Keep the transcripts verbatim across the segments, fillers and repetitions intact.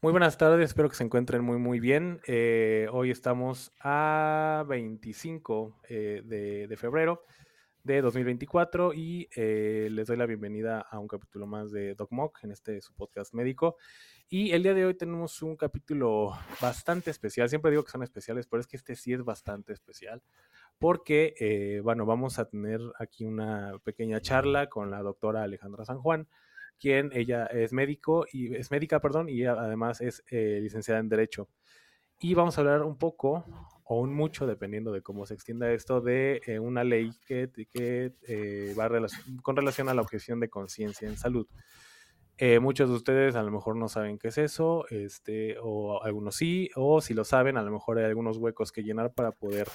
Muy buenas tardes, espero que se encuentren muy muy bien. Eh, hoy estamos a veinticinco eh, de, de febrero de dos mil veinticuatro y eh, les doy la bienvenida a un capítulo más de DocMoc, en este su podcast médico. Y el día de hoy tenemos un capítulo bastante especial. Siempre digo que son especiales, pero es que este sí es bastante especial. Porque, eh, bueno, vamos a tener aquí una pequeña charla con la doctora Alejandra San Juan, quien ella es médico y es médica, perdón, y además es eh, licenciada en Derecho. Y vamos a hablar un poco, o un mucho, dependiendo de cómo se extienda esto, de eh, una ley que, que eh, va relac- con relación a la objeción de conciencia en salud. Eh, muchos de ustedes a lo mejor no saben qué es eso, este, o algunos sí, o si lo saben, a lo mejor hay algunos huecos que llenar para poder...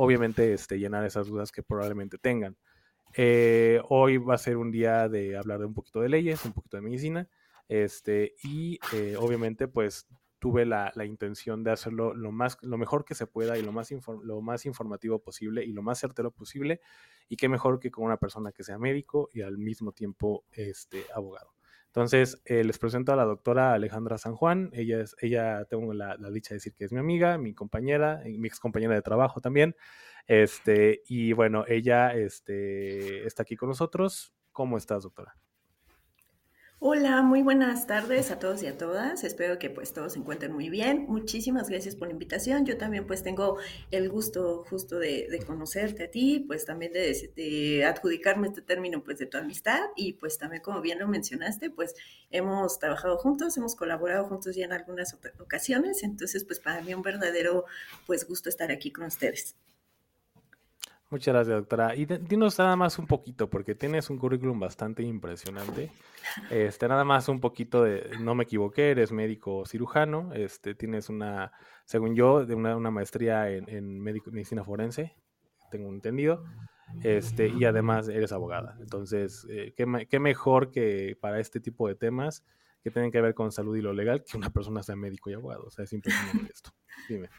obviamente este, llenar esas dudas que probablemente tengan. Eh, hoy va a ser un día de hablar de un poquito de leyes, un poquito de medicina, este, y eh, obviamente pues tuve la, la intención de hacerlo lo, más, lo mejor que se pueda y lo más, inform- lo más informativo posible y lo más certero posible, y qué mejor que con una persona que sea médico y al mismo tiempo este, abogado. Entonces, eh, les presento a la doctora Alejandra San Juan. Ella, es, ella tengo la, la dicha de decir que es mi amiga, mi compañera, mi ex compañera de trabajo también. Este, y bueno, ella este, está aquí con nosotros. ¿Cómo estás, doctora? Hola, muy buenas tardes a todos y a todas. Espero que pues todos se encuentren muy bien. Muchísimas gracias por la invitación. Yo también pues tengo el gusto justo de, de conocerte a ti, pues también de, de adjudicarme este término pues de tu amistad, y pues también como bien lo mencionaste, pues hemos trabajado juntos, hemos colaborado juntos ya en algunas ocasiones, entonces pues para mí un verdadero pues gusto estar aquí con ustedes. Muchas gracias, doctora. Y de, dinos nada más un poquito, porque tienes un currículum bastante impresionante. Este, nada más un poquito de, no me equivoqué, eres médico cirujano, este, tienes una, según yo, de una, una maestría en, en médico, medicina forense, tengo entendido, este, y además eres abogada. Entonces, eh, qué, qué mejor que para este tipo de temas que tienen que ver con salud y lo legal, que una persona sea médico y abogado. O sea, es impresionante esto. Dime.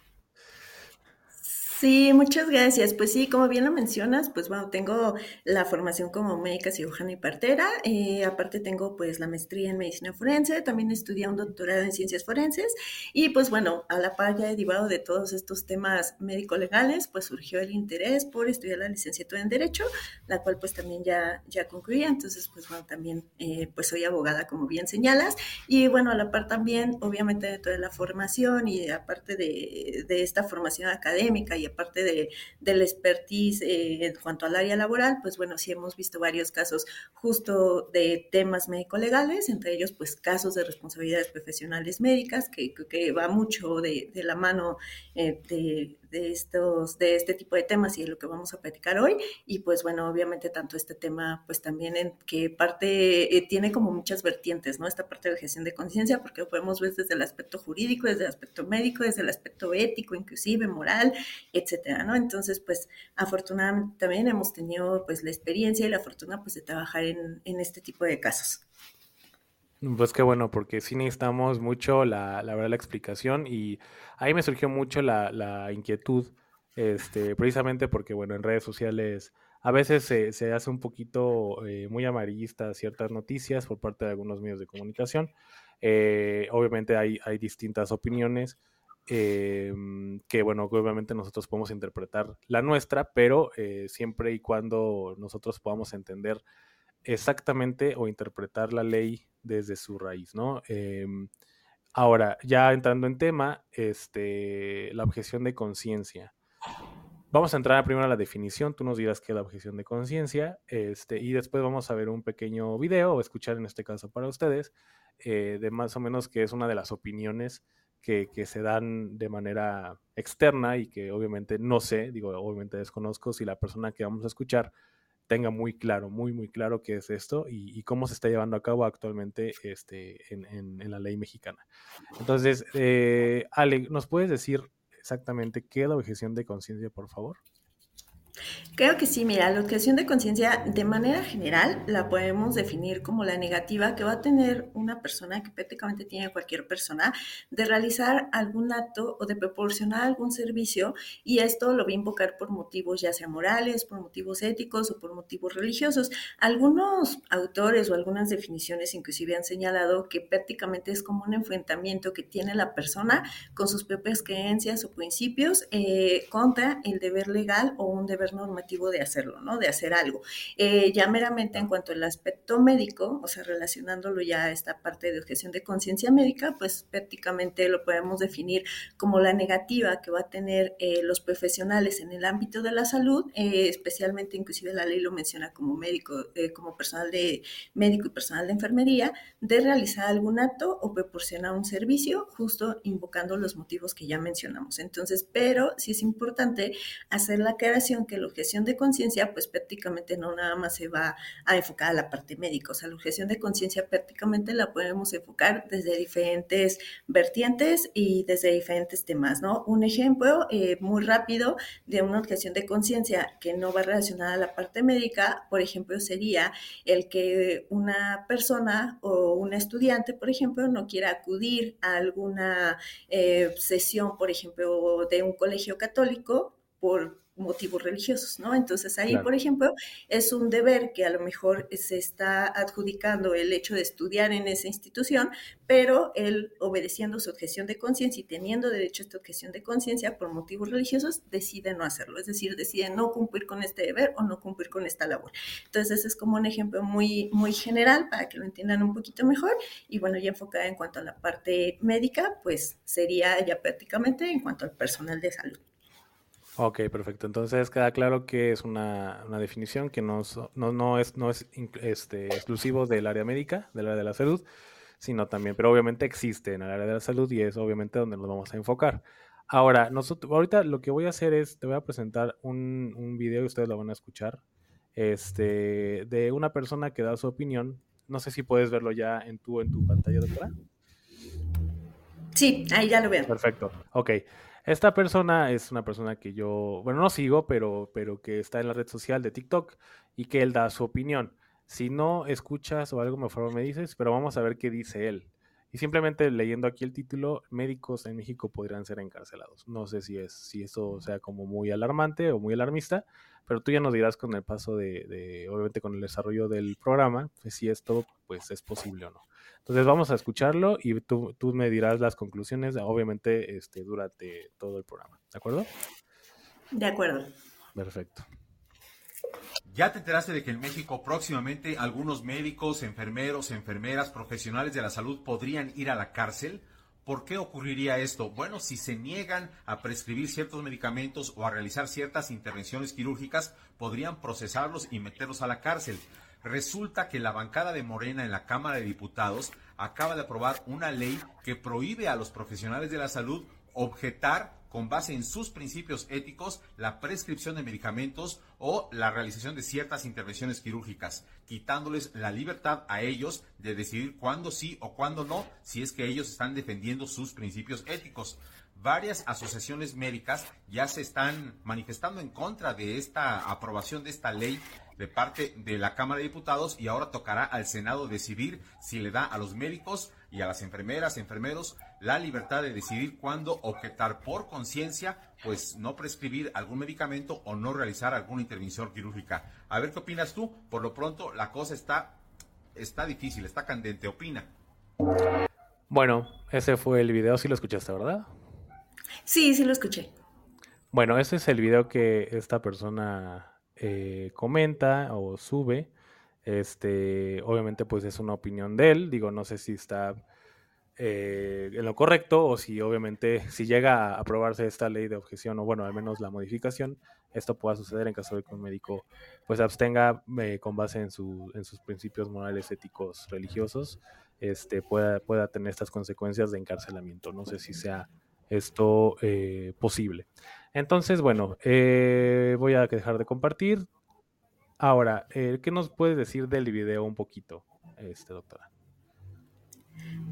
Sí, muchas gracias. Pues sí, como bien lo mencionas, pues bueno, tengo la formación como médica cirujana y partera. Eh, aparte tengo pues la maestría en medicina forense, también estudié un doctorado en ciencias forenses y pues bueno, a la par ya derivado de todos estos temas médico-legales, pues surgió el interés por estudiar la licenciatura en Derecho, la cual pues también ya, ya concluía. Entonces pues bueno, también eh, pues soy abogada como bien señalas, y bueno, a la par también obviamente de toda la formación y aparte de, de esta formación académica y aparte de, del expertise eh, en cuanto al área laboral, pues bueno, sí hemos visto varios casos justo de temas médico-legales, entre ellos pues casos de responsabilidades profesionales médicas, que, que va mucho de, de la mano eh, de, de, estos, de este tipo de temas y de lo que vamos a platicar hoy, y pues bueno, obviamente tanto este tema pues también en que parte eh, tiene como muchas vertientes, ¿no? Esta parte de gestión de conciencia, porque lo podemos ver desde el aspecto jurídico, desde el aspecto médico, desde el aspecto ético, inclusive moral, etcétera, ¿no? Entonces, pues, afortunadamente también hemos tenido, pues, la experiencia y la fortuna, pues, de trabajar en, en este tipo de casos. Pues qué bueno, porque sí necesitamos mucho, la, la verdad, la explicación, y ahí me surgió mucho la, la inquietud, este, precisamente porque, bueno, en redes sociales a veces se, se hace un poquito eh, muy amarillista ciertas noticias por parte de algunos medios de comunicación. Eh, obviamente hay, hay distintas opiniones, Eh, que bueno, obviamente nosotros podemos interpretar la nuestra, pero eh, siempre y cuando nosotros podamos entender exactamente o interpretar la ley desde su raíz, ¿no? Eh, ahora, ya entrando en tema, este, la objeción de conciencia. Vamos a entrar primero a la definición, tú nos dirás qué es la objeción de conciencia, este, y después vamos a ver un pequeño video, o escuchar en este caso para ustedes, eh, de más o menos que es una de las opiniones que, que se dan de manera externa y que obviamente no sé, digo, obviamente desconozco si la persona que vamos a escuchar tenga muy claro, muy, muy claro qué es esto y, y cómo se está llevando a cabo actualmente este, en, en, en la ley mexicana. Entonces, eh, Ale, ¿nos puedes decir exactamente qué es la objeción de conciencia, por favor? Creo que sí, mira, la objeción de conciencia de manera general la podemos definir como la negativa que va a tener una persona, que prácticamente tiene cualquier persona, de realizar algún acto o de proporcionar algún servicio, y esto lo va a invocar por motivos ya sea morales, por motivos éticos o por motivos religiosos. Algunos autores o algunas definiciones inclusive han señalado que prácticamente es como un enfrentamiento que tiene la persona con sus propias creencias o principios eh, contra el deber legal o un deber normativo de hacerlo, ¿no? De hacer algo. Eh, ya meramente en cuanto al aspecto médico, o sea, relacionándolo ya a esta parte de objeción de conciencia médica, pues prácticamente lo podemos definir como la negativa que va a tener eh, los profesionales en el ámbito de la salud, eh, especialmente inclusive la ley lo menciona como médico, eh, como personal de médico y personal de enfermería, de realizar algún acto o proporcionar un servicio, justo invocando los motivos que ya mencionamos. Entonces, pero sí es importante hacer la aclaración que la objeción de conciencia pues prácticamente no nada más se va a enfocar a la parte médica, o sea, la objeción de conciencia prácticamente la podemos enfocar desde diferentes vertientes y desde diferentes temas, ¿no? Un ejemplo eh, muy rápido de una objeción de conciencia que no va relacionada a la parte médica, por ejemplo, sería el que una persona o un estudiante, por ejemplo, no quiera acudir a alguna eh, sesión, por ejemplo, de un colegio católico por motivos religiosos, ¿no? Entonces ahí, claro, por ejemplo, es un deber que a lo mejor se está adjudicando el hecho de estudiar en esa institución, pero él, obedeciendo su objeción de conciencia y teniendo derecho a esta objeción de conciencia por motivos religiosos, decide no hacerlo, es decir, decide no cumplir con este deber o no cumplir con esta labor. Entonces ese es como un ejemplo muy, muy general para que lo entiendan un poquito mejor, y bueno, ya enfocada en cuanto a la parte médica, pues sería ya prácticamente en cuanto al personal de salud. Ok, perfecto. Entonces queda claro que es una, una definición que no, no, no es, no es este, exclusivo del área médica, del área de la salud, sino también, pero obviamente existe en el área de la salud y es obviamente donde nos vamos a enfocar. Ahora, nosotros, ahorita lo que voy a hacer es, te voy a presentar un, un video, y ustedes lo van a escuchar, este, de una persona que da su opinión. No sé si puedes verlo ya en tu, en tu pantalla, doctora. Sí, ahí ya lo veo. Perfecto, ok. Esta persona es una persona que yo, bueno, no sigo, pero, pero que está en la red social de TikTok y que él da su opinión. Si no escuchas o algo, mejor me dices, pero vamos a ver qué dice él. Y simplemente leyendo aquí el título, médicos en México podrían ser encarcelados. No sé si es, si eso sea como muy alarmante o muy alarmista, pero tú ya nos dirás con el paso de, de obviamente con el desarrollo del programa, pues si esto pues es posible o no. Entonces vamos a escucharlo y tú, tú me dirás las conclusiones, obviamente este, durante todo el programa, ¿de acuerdo? De acuerdo. Perfecto. ¿Ya te enteraste de que en México próximamente algunos médicos, enfermeros, enfermeras, profesionales de la salud podrían ir a la cárcel? ¿Por qué ocurriría esto? Bueno, si se niegan a prescribir ciertos medicamentos o a realizar ciertas intervenciones quirúrgicas, podrían procesarlos y meterlos a la cárcel. Resulta que la bancada de Morena en la Cámara de Diputados acaba de aprobar una ley que prohíbe a los profesionales de la salud objetar con base en sus principios éticos la prescripción de medicamentos o la realización de ciertas intervenciones quirúrgicas, quitándoles la libertad a ellos de decidir cuándo sí o cuándo no, si es que ellos están defendiendo sus principios éticos. Varias asociaciones médicas ya se están manifestando en contra de esta aprobación de esta ley de parte de la Cámara de Diputados, y ahora tocará al Senado decidir si le da a los médicos y a las enfermeras, enfermeros, la libertad de decidir cuándo objetar por conciencia, pues no prescribir algún medicamento o no realizar alguna intervención quirúrgica. A ver qué opinas tú. Por lo pronto la cosa está, está difícil, está candente. Opina. Bueno, ese fue el video, sí lo escuchaste, ¿verdad? Sí, sí lo escuché. Bueno, ese es el video que esta persona eh, comenta o sube. Este, obviamente, pues es una opinión de él. Digo, no sé si está eh, en lo correcto o si, obviamente, si llega a aprobarse esta ley de objeción o, bueno, al menos la modificación, esto pueda suceder en caso de que un médico pues abstenga eh, con base en, su, en sus principios morales, éticos, religiosos, este, pueda, pueda tener estas consecuencias de encarcelamiento. No sé si sea esto eh, posible. Entonces, bueno, eh, voy a dejar de compartir. Ahora, eh, ¿qué nos puedes decir del video un poquito, este, doctora?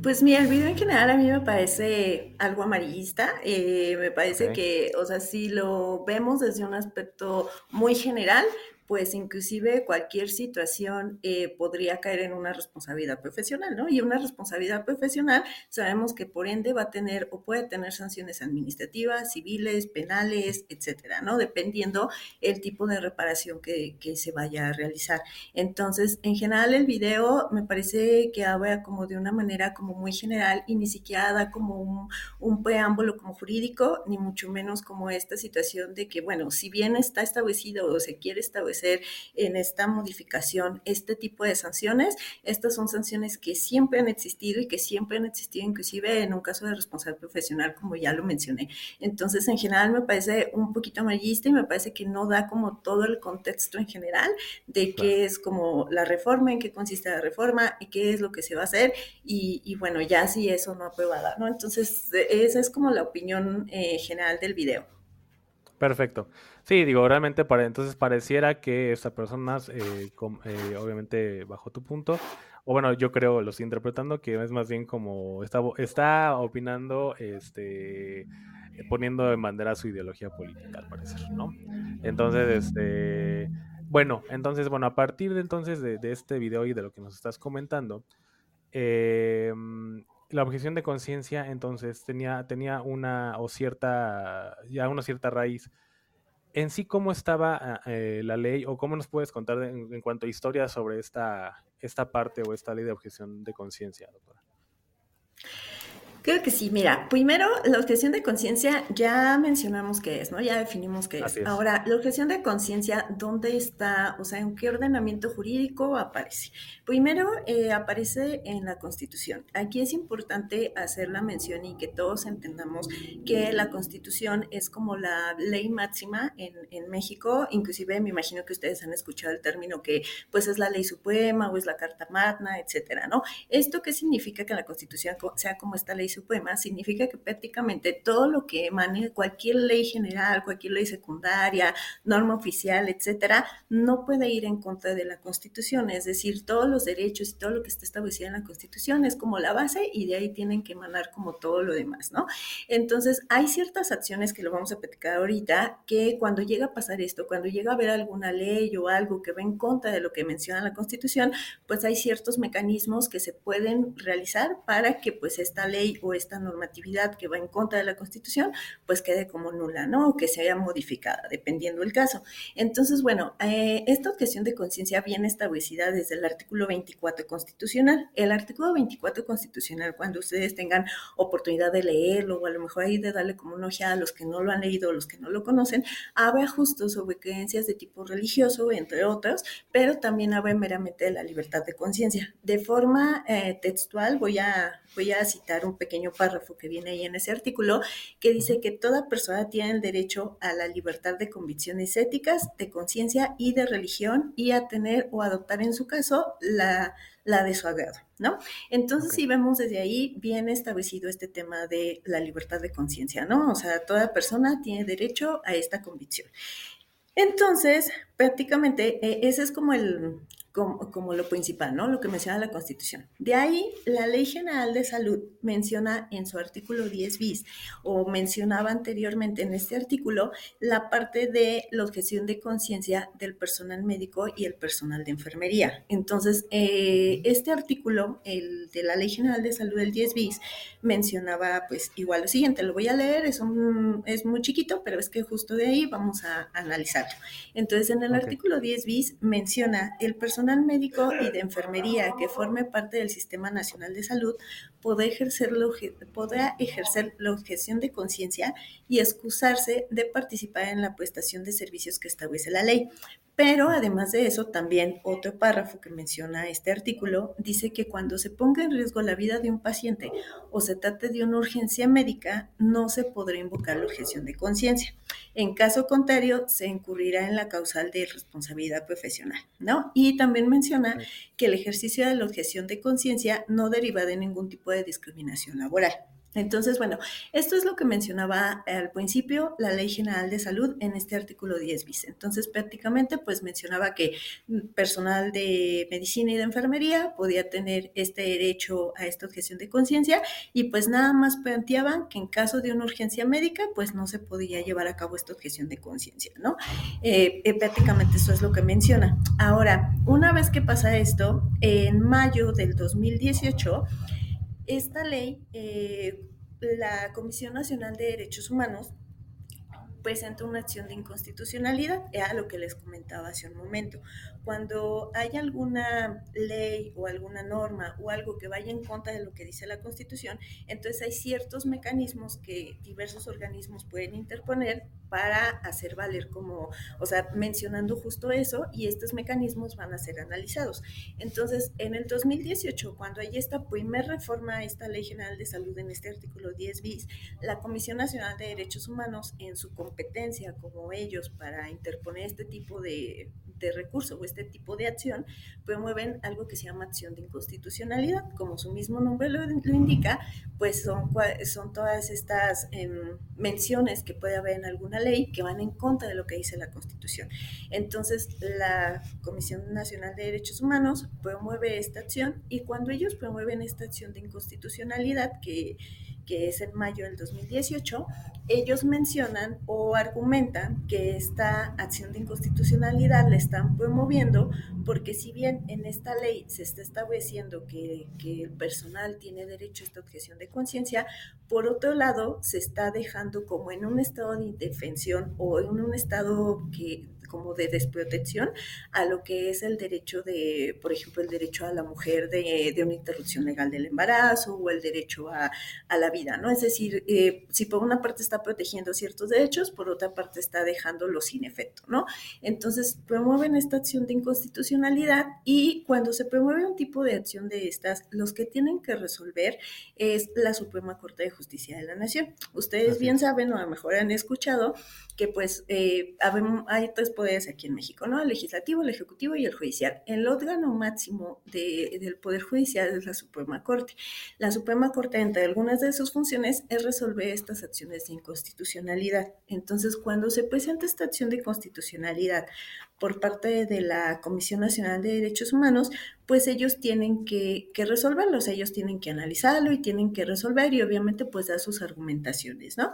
Pues mira, el video en general a mí me parece algo amarillista, eh, me parece okay. que, o sea, si lo vemos desde un aspecto muy general, pues inclusive cualquier situación eh, podría caer en una responsabilidad profesional, ¿no? Y una responsabilidad profesional sabemos que por ende va a tener o puede tener sanciones administrativas, civiles, penales, etcétera, ¿no? Dependiendo el tipo de reparación que, que se vaya a realizar. Entonces, en general el video me parece que habla como de una manera como muy general y ni siquiera da como un, un preámbulo como jurídico, ni mucho menos como esta situación de que, bueno, si bien está establecido o se quiere establecer en esta modificación este tipo de sanciones, estas son sanciones que siempre han existido y que siempre han existido inclusive en un caso de responsabilidad profesional, como ya lo mencioné. Entonces, en general me parece un poquito amarillista y me parece que no da como todo el contexto en general de claro. qué es como la reforma, en qué consiste la reforma y qué es lo que se va a hacer y, y bueno, ya si eso no aprobada, ¿no? Entonces, esa es como la opinión eh, general del video. Perfecto. Sí, digo, realmente para, entonces pareciera que estas personas, eh, com, eh, obviamente bajo tu punto, o bueno, yo creo, lo estoy interpretando, que es más bien como está, está opinando, este, poniendo en bandera su ideología política, al parecer, ¿no? Entonces, este, bueno, entonces, bueno, a partir de entonces de, de este video y de lo que nos estás comentando, eh, la objeción de conciencia, entonces, tenía, tenía una o cierta, ya una cierta raíz. En sí, ¿cómo estaba eh, la ley o cómo nos puedes contar de, en, en cuanto a historia sobre esta, esta parte o esta ley de objeción de conciencia, doctora? Creo que sí, mira, primero la objeción de conciencia ya mencionamos qué es, ¿no? Ya definimos qué es. es. Ahora, la objeción de conciencia, ¿dónde está? O sea, ¿en qué ordenamiento jurídico aparece? Primero, eh, aparece en la Constitución. Aquí es importante hacer la mención y que todos entendamos que la Constitución es como la ley máxima en, en México. Inclusive me imagino que ustedes han escuchado el término que pues es la ley suprema o es la Carta Magna, etcétera, ¿no? ¿Esto qué significa que la Constitución sea como esta ley suprema? Significa que prácticamente todo lo que emane cualquier ley general, cualquier ley secundaria, norma oficial, etcétera, no puede ir en contra de la Constitución, es decir, todos los derechos y todo lo que está establecido en la Constitución es como la base y de ahí tienen que emanar como todo lo demás, ¿no? Entonces, hay ciertas acciones que lo vamos a platicar ahorita, que cuando llega a pasar esto, cuando llega a haber alguna ley o algo que va en contra de lo que menciona la Constitución, pues hay ciertos mecanismos que se pueden realizar para que pues esta ley o esta normatividad que va en contra de la Constitución, pues quede como nula, ¿no? O que sea modificada, dependiendo el caso. Entonces, bueno, eh, esta objeción de conciencia viene establecida desde el artículo veinticuatro constitucional. El artículo veinticuatro constitucional, cuando ustedes tengan oportunidad de leerlo, o a lo mejor ahí de darle como una ojeada a los que no lo han leído, a los que no lo conocen, habla justo sobre creencias de tipo religioso, entre otros, pero también habla meramente de la libertad de conciencia. De forma eh, textual, voy a, voy a citar un pequeño párrafo que viene ahí en ese artículo, que dice que toda persona tiene el derecho a la libertad de convicciones éticas, de conciencia y de religión y a tener o adoptar en su caso la, la de su agrado, ¿no? Entonces, okay. si vemos desde ahí bien establecido este tema de la libertad de conciencia, ¿no? O sea, toda persona tiene derecho a esta convicción. Entonces, prácticamente eh, ese es como el... Como, como lo principal, ¿no? Lo que menciona la Constitución. De ahí, la Ley General de Salud menciona en su artículo diez bis, o mencionaba anteriormente en este artículo, la parte de la objeción de conciencia del personal médico y el personal de enfermería. Entonces, eh, este artículo, el de la Ley General de Salud, el diez bis, mencionaba, pues, igual lo siguiente, lo voy a leer, es, un, es muy chiquito, pero es que justo de ahí vamos a analizarlo. Entonces, en el okay. artículo diez bis menciona el personal médico y de enfermería que forme parte del Sistema Nacional de Salud podrá ejercer, podrá ejercer la objeción de conciencia y excusarse de participar en la prestación de servicios que establece la ley. Pero además de eso, también otro párrafo que menciona este artículo dice que cuando se ponga en riesgo la vida de un paciente o se trate de una urgencia médica, no se podrá invocar la objeción de conciencia. En caso contrario, se incurrirá en la causal de irresponsabilidad profesional, ¿no? Y también menciona que el ejercicio de la objeción de conciencia no deriva de ningún tipo de discriminación laboral. Entonces, bueno, esto es lo que mencionaba al principio la Ley General de Salud en este artículo diez bis. Entonces, prácticamente, pues mencionaba que personal de medicina y de enfermería podía tener este derecho a esta objeción de conciencia y pues nada más planteaban que en caso de una urgencia médica, pues no se podía llevar a cabo esta objeción de conciencia, ¿no? Eh, eh, prácticamente eso es lo que menciona. Ahora, una vez que pasa esto, en mayo del dos mil dieciocho, esta ley, eh, la Comisión Nacional de Derechos Humanos presenta una acción de inconstitucionalidad, a lo que les comentaba hace un momento. Cuando hay alguna ley o alguna norma o algo que vaya en contra de lo que dice la Constitución, entonces hay ciertos mecanismos que diversos organismos pueden interponer para hacer valer como, o sea, mencionando justo eso, y estos mecanismos van a ser analizados. Entonces, en el dos mil dieciocho, cuando hay esta primera reforma a esta Ley General de Salud en este artículo diez bis, la Comisión Nacional de Derechos Humanos, en su competencia como ellos para interponer este tipo de, de recurso o este tipo de acción, promueven algo que se llama acción de inconstitucionalidad. Como su mismo nombre lo, lo indica, pues son, son todas estas eh, menciones que puede haber en alguna ley que van en contra de lo que dice la Constitución. Entonces, la Comisión Nacional de Derechos Humanos promueve esta acción, y cuando ellos promueven esta acción de inconstitucionalidad, que, que es en mayo del dos mil dieciocho, ellos mencionan o argumentan que esta acción de inconstitucionalidad la están promoviendo porque si bien en esta ley se está estableciendo que, que el personal tiene derecho a esta objeción de conciencia, por otro lado se está dejando como en un estado de indefensión o en un estado que como de desprotección a lo que es el derecho de, por ejemplo, el derecho a la mujer de, de una interrupción legal del embarazo o el derecho a, a la vida, ¿no? Es decir, eh, si por una parte está protegiendo ciertos derechos, por otra parte está dejándolos sin efecto, ¿no? Entonces, promueven esta acción de inconstitucionalidad, y cuando se promueve un tipo de acción de estas, los que tienen que resolver es la Suprema Corte de Justicia de la Nación. Ustedes Así. bien saben, o a lo mejor han escuchado, que pues eh, hay tres poderes aquí en México, ¿no? El legislativo, el ejecutivo y el judicial. El órgano máximo de, del poder judicial es la Suprema Corte. La Suprema Corte, entre algunas de sus funciones, es resolver estas acciones de inconstitucionalidad. Entonces, cuando se presenta esta acción de inconstitucionalidad por parte de la Comisión Nacional de Derechos Humanos, pues ellos tienen que, que resolverlo, o sea, ellos tienen que analizarlo y tienen que resolver y obviamente pues dar sus argumentaciones, ¿no?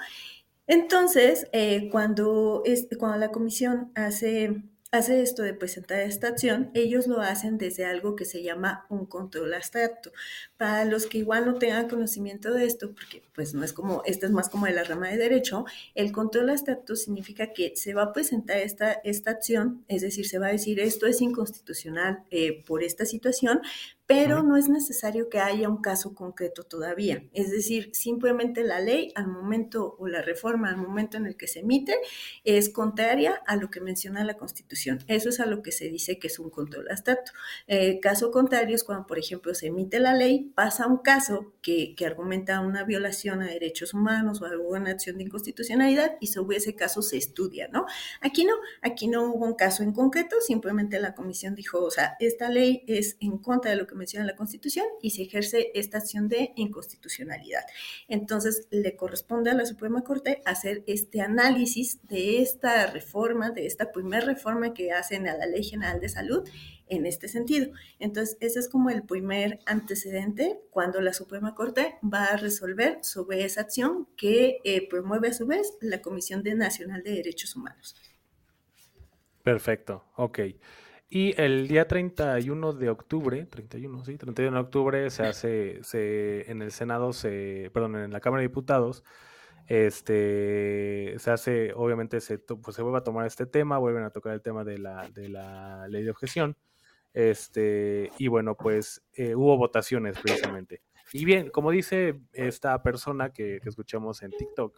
Entonces, eh, cuando, es, cuando la comisión hace, hace esto de presentar esta acción, ellos lo hacen desde algo que se llama un control abstracto. Para los que igual no tengan conocimiento de esto, porque pues no es como, esta es más como de la rama de derecho, el control abstracto significa que se va a presentar esta, esta acción, es decir, se va a decir esto es inconstitucional eh, por esta situación, pero no es necesario que haya un caso concreto todavía. Es decir, simplemente la ley al momento o la reforma al momento en el que se emite es contraria a lo que menciona la Constitución. Eso es a lo que se dice que es un control abstracto. Eh, caso contrario es cuando, por ejemplo, se emite la ley, pasa un caso que, que argumenta una violación a derechos humanos o alguna acción de inconstitucionalidad y sobre ese caso se estudia, ¿no? Aquí no, aquí no hubo un caso en concreto, simplemente la comisión dijo, o sea, esta ley es en contra de lo que menciona la Constitución y se ejerce esta acción de inconstitucionalidad. Entonces, le corresponde a la Suprema Corte hacer este análisis de esta reforma, de esta primera reforma que hacen a la Ley General de Salud en este sentido. Entonces, ese es como el primer antecedente cuando la Suprema Corte va a resolver sobre esa acción que eh, promueve a su vez la Comisión Nacional de Derechos Humanos. Perfecto, ok. Y el día treinta y uno de octubre, treinta y uno, sí, treinta y uno de octubre se hace, se, en el Senado, se, perdón, en la Cámara de Diputados, este, se hace, obviamente se, pues se vuelve a tomar este tema, vuelven a tocar el tema de la, de la ley de objeción, este, y bueno, pues eh, hubo votaciones precisamente. Y bien, como dice esta persona que, que escuchamos en TikTok,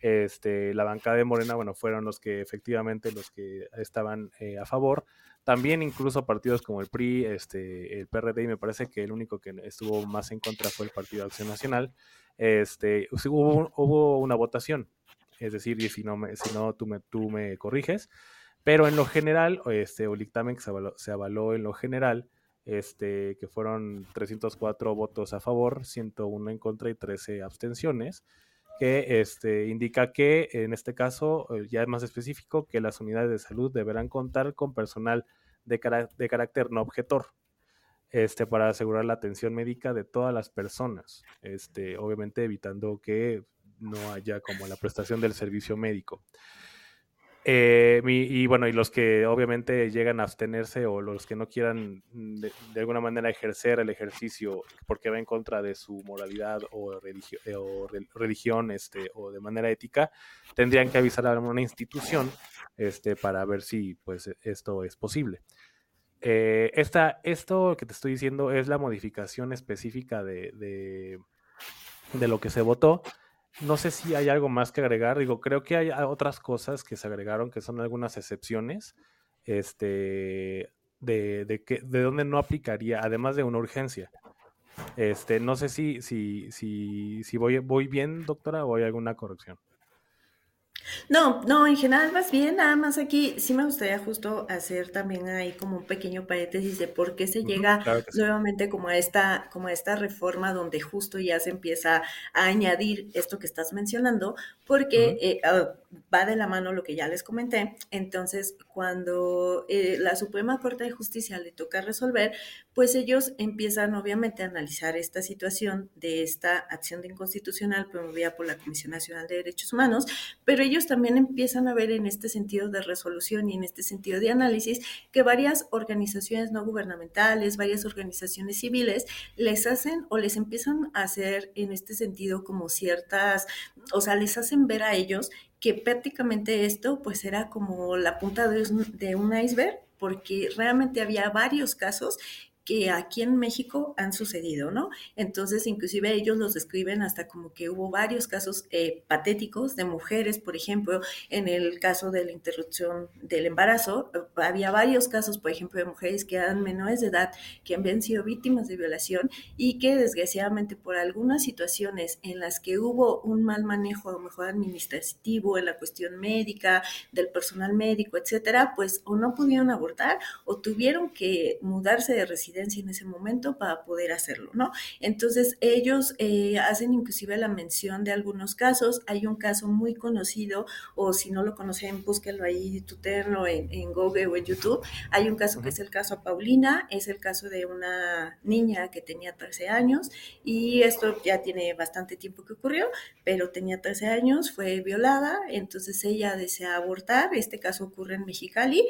este, la bancada de Morena, bueno, fueron los que efectivamente los que estaban eh, a favor. También incluso partidos como el P R I, este, el P R D, y me parece que el único que estuvo más en contra fue el Partido de Acción Nacional. Este, hubo, hubo una votación, es decir, y si no, me, si no tú, me, tú me corriges, pero en lo general, este, el dictamen que se avaló, se avaló en lo general, este, que fueron trescientos cuatro votos a favor, ciento uno en contra y trece abstenciones, que este, indica que, en este caso, ya es más específico, que las unidades de salud deberán contar con personal de, cara- de carácter no objetor, este, para asegurar la atención médica de todas las personas, este, obviamente evitando que no haya como la prestación del servicio médico. Eh, y, y bueno, y los que obviamente llegan a abstenerse o los que no quieran de, de alguna manera ejercer el ejercicio porque va en contra de su moralidad o, religio, eh, o re, religión este, o de manera ética, tendrían que avisar a una institución este, para ver si pues, esto es posible. Eh, esta, esto que te estoy diciendo es la modificación específica de, de, de lo que se votó. No sé si hay algo más que agregar. Digo, creo que hay otras cosas que se agregaron que son algunas excepciones este, de, de, que, de donde no aplicaría, además de una urgencia. Este, no sé si, si, si, si voy, voy bien, doctora, o hay alguna corrección. No, no, en general vas bien, nada más aquí sí me gustaría justo hacer también ahí como un pequeño paréntesis de por qué se uh-huh, llega claro que sí. nuevamente como a esta, como a esta reforma donde justo ya se empieza a añadir esto que estás mencionando, porque uh-huh. eh, uh, va de la mano lo que ya les comenté. Entonces, cuando eh, la Suprema Corte de Justicia le toca resolver, pues ellos empiezan obviamente a analizar esta situación de esta acción de inconstitucional promovida por la Comisión Nacional de Derechos Humanos, pero ellos también empiezan a ver en este sentido de resolución y en este sentido de análisis que varias organizaciones no gubernamentales, varias organizaciones civiles les hacen o les empiezan a hacer en este sentido como ciertas, o sea, les hacen ver a ellos que prácticamente esto pues era como la punta de un, de un iceberg, porque realmente había varios casos que aquí en México han sucedido, ¿no? Entonces, inclusive ellos los describen hasta como que hubo varios casos eh, patéticos de mujeres, por ejemplo, en el caso de la interrupción del embarazo, había varios casos, por ejemplo, de mujeres que eran menores de edad, que habían sido víctimas de violación y que desgraciadamente por algunas situaciones en las que hubo un mal manejo, a lo mejor administrativo, en la cuestión médica, del personal médico, etcétera, pues o no pudieron abortar o tuvieron que mudarse de residencia en ese momento para poder hacerlo, ¿no? Entonces ellos eh, hacen inclusive la mención de algunos casos. Hay un caso muy conocido, o si no lo conocen, búsquenlo ahí, tuterno en, en Google o en YouTube. Hay un caso que es el caso Paulina, es el caso de una niña que tenía trece años, y esto ya tiene bastante tiempo que ocurrió, pero tenía trece años, fue violada, entonces ella desea abortar. Este caso ocurre en Mexicali,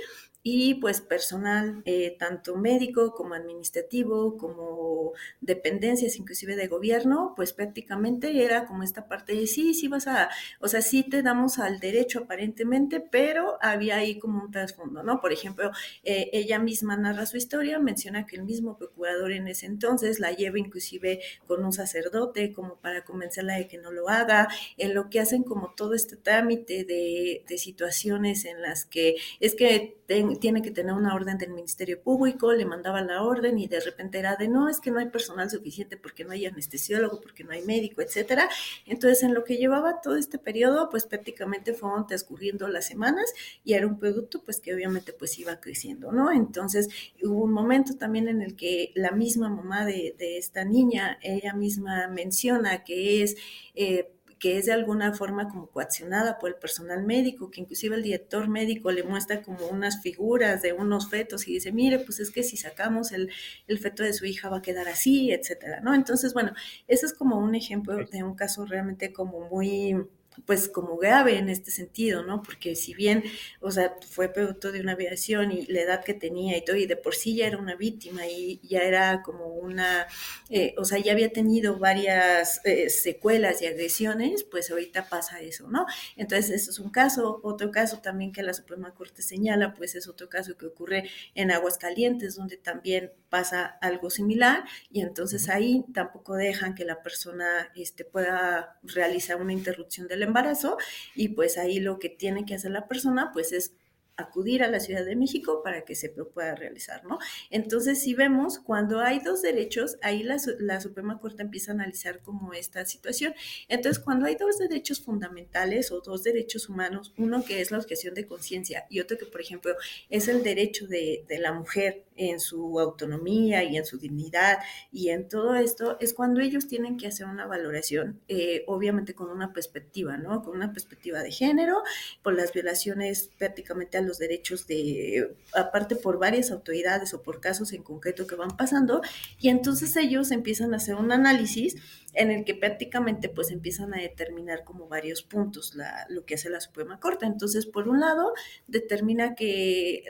y pues personal, eh, tanto médico como administrativo, como dependencias inclusive de gobierno, pues prácticamente era como esta parte de sí, sí vas a, o sea, sí te damos al derecho aparentemente, pero había ahí como un trasfondo, ¿no? Por ejemplo, eh, ella misma narra su historia, menciona que el mismo procurador en ese entonces la lleva inclusive con un sacerdote como para convencerla de que no lo haga, en lo que hacen como todo este trámite de, de situaciones en las que es que ten, tiene que tener una orden del Ministerio Público, le mandaban la orden y de repente era de no, es que no hay personal suficiente porque no hay anestesiólogo, porque no hay médico, etcétera. Entonces, en lo que llevaba todo este periodo, pues prácticamente fueron transcurriendo las semanas y era un producto pues que obviamente pues iba creciendo, ¿no? Entonces, hubo un momento también en el que la misma mamá de, de esta niña, ella misma menciona que es... Eh, que es de alguna forma como coaccionada por el personal médico, que inclusive el director médico le muestra como unas figuras de unos fetos y dice, mire, pues es que si sacamos el, el feto de su hija va a quedar así, etcétera, ¿no? Entonces, bueno, ese es como un ejemplo de un caso realmente como muy... pues como grave en este sentido, ¿no? Porque si bien, o sea, fue producto de una violación y la edad que tenía y todo, y de por sí ya era una víctima y ya era como una, eh, o sea, ya había tenido varias eh, secuelas y agresiones, pues ahorita pasa eso, ¿no? Entonces, eso es un caso. Otro caso también que la Suprema Corte señala, pues es otro caso que ocurre en Aguascalientes, donde también pasa algo similar, y entonces ahí tampoco dejan que la persona este, pueda realizar una interrupción del embarazo, y pues ahí lo que tiene que hacer la persona pues es acudir a la Ciudad de México para que se pueda realizar, ¿no? Entonces, si vemos, cuando hay dos derechos, ahí la, la Suprema Corte empieza a analizar como esta situación. Entonces, cuando hay dos derechos fundamentales o dos derechos humanos, uno que es la objeción de conciencia y otro que, por ejemplo, es el derecho de, de la mujer en su autonomía y en su dignidad y en todo esto, es cuando ellos tienen que hacer una valoración, eh, obviamente con una perspectiva, ¿no? Con una perspectiva de género, por las violaciones prácticamente a los derechos de, aparte por varias autoridades o por casos en concreto que van pasando, y entonces ellos empiezan a hacer un análisis en el que prácticamente pues empiezan a determinar como varios puntos la, lo que hace la Suprema Corte. Entonces, por un lado, determina que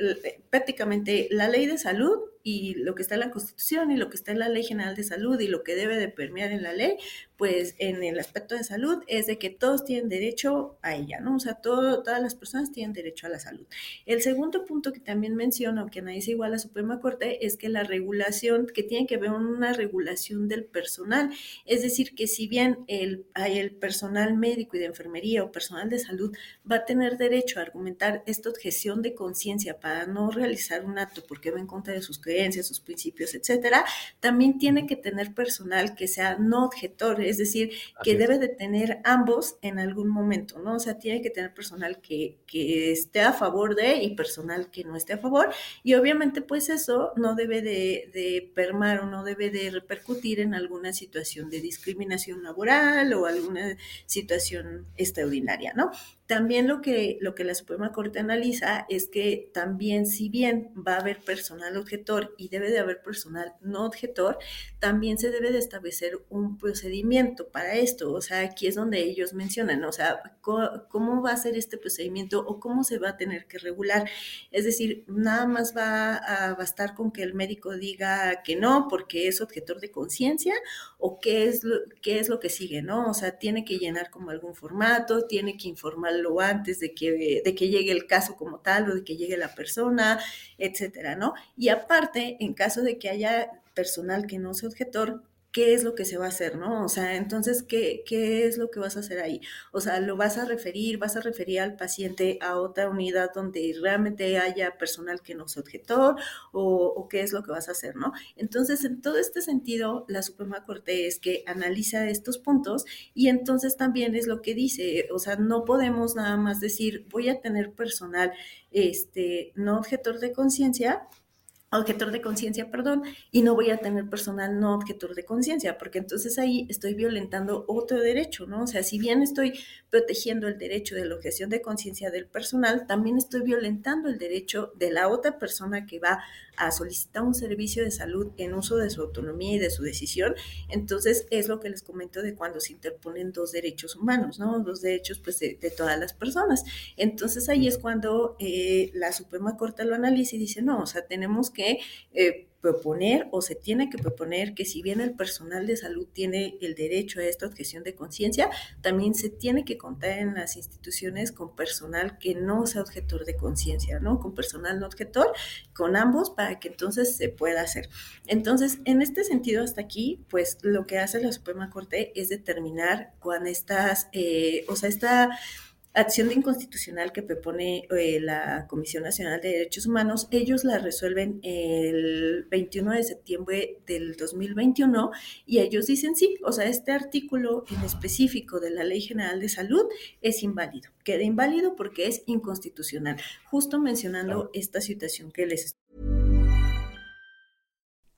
prácticamente la ley de salud y lo que está en la Constitución y lo que está en la Ley General de Salud y lo que debe de permear en la ley, pues en el aspecto de salud es de que todos tienen derecho a ella, ¿no? O sea, todo, todas las personas tienen derecho a la salud. El segundo punto que también menciono, que analiza igual la Suprema Corte, es que la regulación, que tiene que ver con una regulación del personal, es decir, que si bien el, el personal médico y de enfermería o personal de salud va a tener derecho a argumentar esta objeción de conciencia para no realizar un acto porque va en contra de sus creencias, sus principios, etcétera, también tiene que tener personal que sea no objetor, es decir, que Así debe de tener ambos en algún momento, ¿no? O sea, tiene que tener personal que, que esté a favor de y personal que no esté a favor, y obviamente pues eso no debe de, de permar o no debe de repercutir en alguna situación de discriminación laboral o alguna situación extraordinaria, ¿no? También lo que, lo que la Suprema Corte analiza es que también, si bien va a haber personal objetor y debe de haber personal no objetor, también se debe de establecer un procedimiento para esto. O sea, aquí es donde ellos mencionan, o sea, co- cómo va a ser este procedimiento o cómo se va a tener que regular. Es decir, nada más va a bastar con que el médico diga que no porque es objetor de conciencia, o qué es lo, qué es lo que sigue, ¿no? O sea, tiene que llenar como algún formato, tiene que informar o antes de que, de que llegue el caso como tal o de que llegue la persona, etcétera, ¿no? Y aparte, en caso de que haya personal que no sea objetor, ¿qué es lo que se va a hacer, no? O sea, entonces, ¿qué, qué es lo que vas a hacer ahí? O sea, ¿lo vas a referir? ¿Vas a referir al paciente a otra unidad donde realmente haya personal que no sea objetor? ¿O, o qué es lo que vas a hacer, no? Entonces, en todo este sentido, la Suprema Corte es que analiza estos puntos, y entonces también es lo que dice, o sea, no podemos nada más decir, voy a tener personal este, no objetor de conciencia, objetor de conciencia, perdón, y no voy a tener personal no objetor de conciencia, porque entonces ahí estoy violentando otro derecho, ¿no? O sea, si bien estoy protegiendo el derecho de la objeción de conciencia del personal, también estoy violentando el derecho de la otra persona que va a solicitar un servicio de salud en uso de su autonomía y de su decisión. Entonces, es lo que les comento de cuando se interponen dos derechos humanos, ¿no? Los derechos, pues, de, de todas las personas. Entonces, ahí es cuando eh, la Suprema Corte lo analiza y dice, no, o sea, tenemos que que eh, proponer, o se tiene que proponer, que si bien el personal de salud tiene el derecho a esta objeción de conciencia, también se tiene que contar en las instituciones con personal que no sea objetor de conciencia, ¿no? Con personal no objetor, con ambos, para que entonces se pueda hacer. Entonces, en este sentido, hasta aquí, pues lo que hace la Suprema Corte es determinar cuán estas, eh, o sea, esta acción de inconstitucional que propone eh, la Comisión Nacional de Derechos Humanos. Ellos la resuelven el veintiuno de septiembre del dos mil veintiuno, y ellos dicen sí, o sea, este artículo en específico de la Ley General de Salud es inválido, queda inválido porque es inconstitucional, justo mencionando esta situación que les estoy.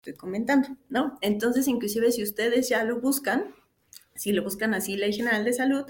Estoy comentando, ¿no? Entonces, inclusive si ustedes ya lo buscan, si lo buscan así, Ley General de Salud,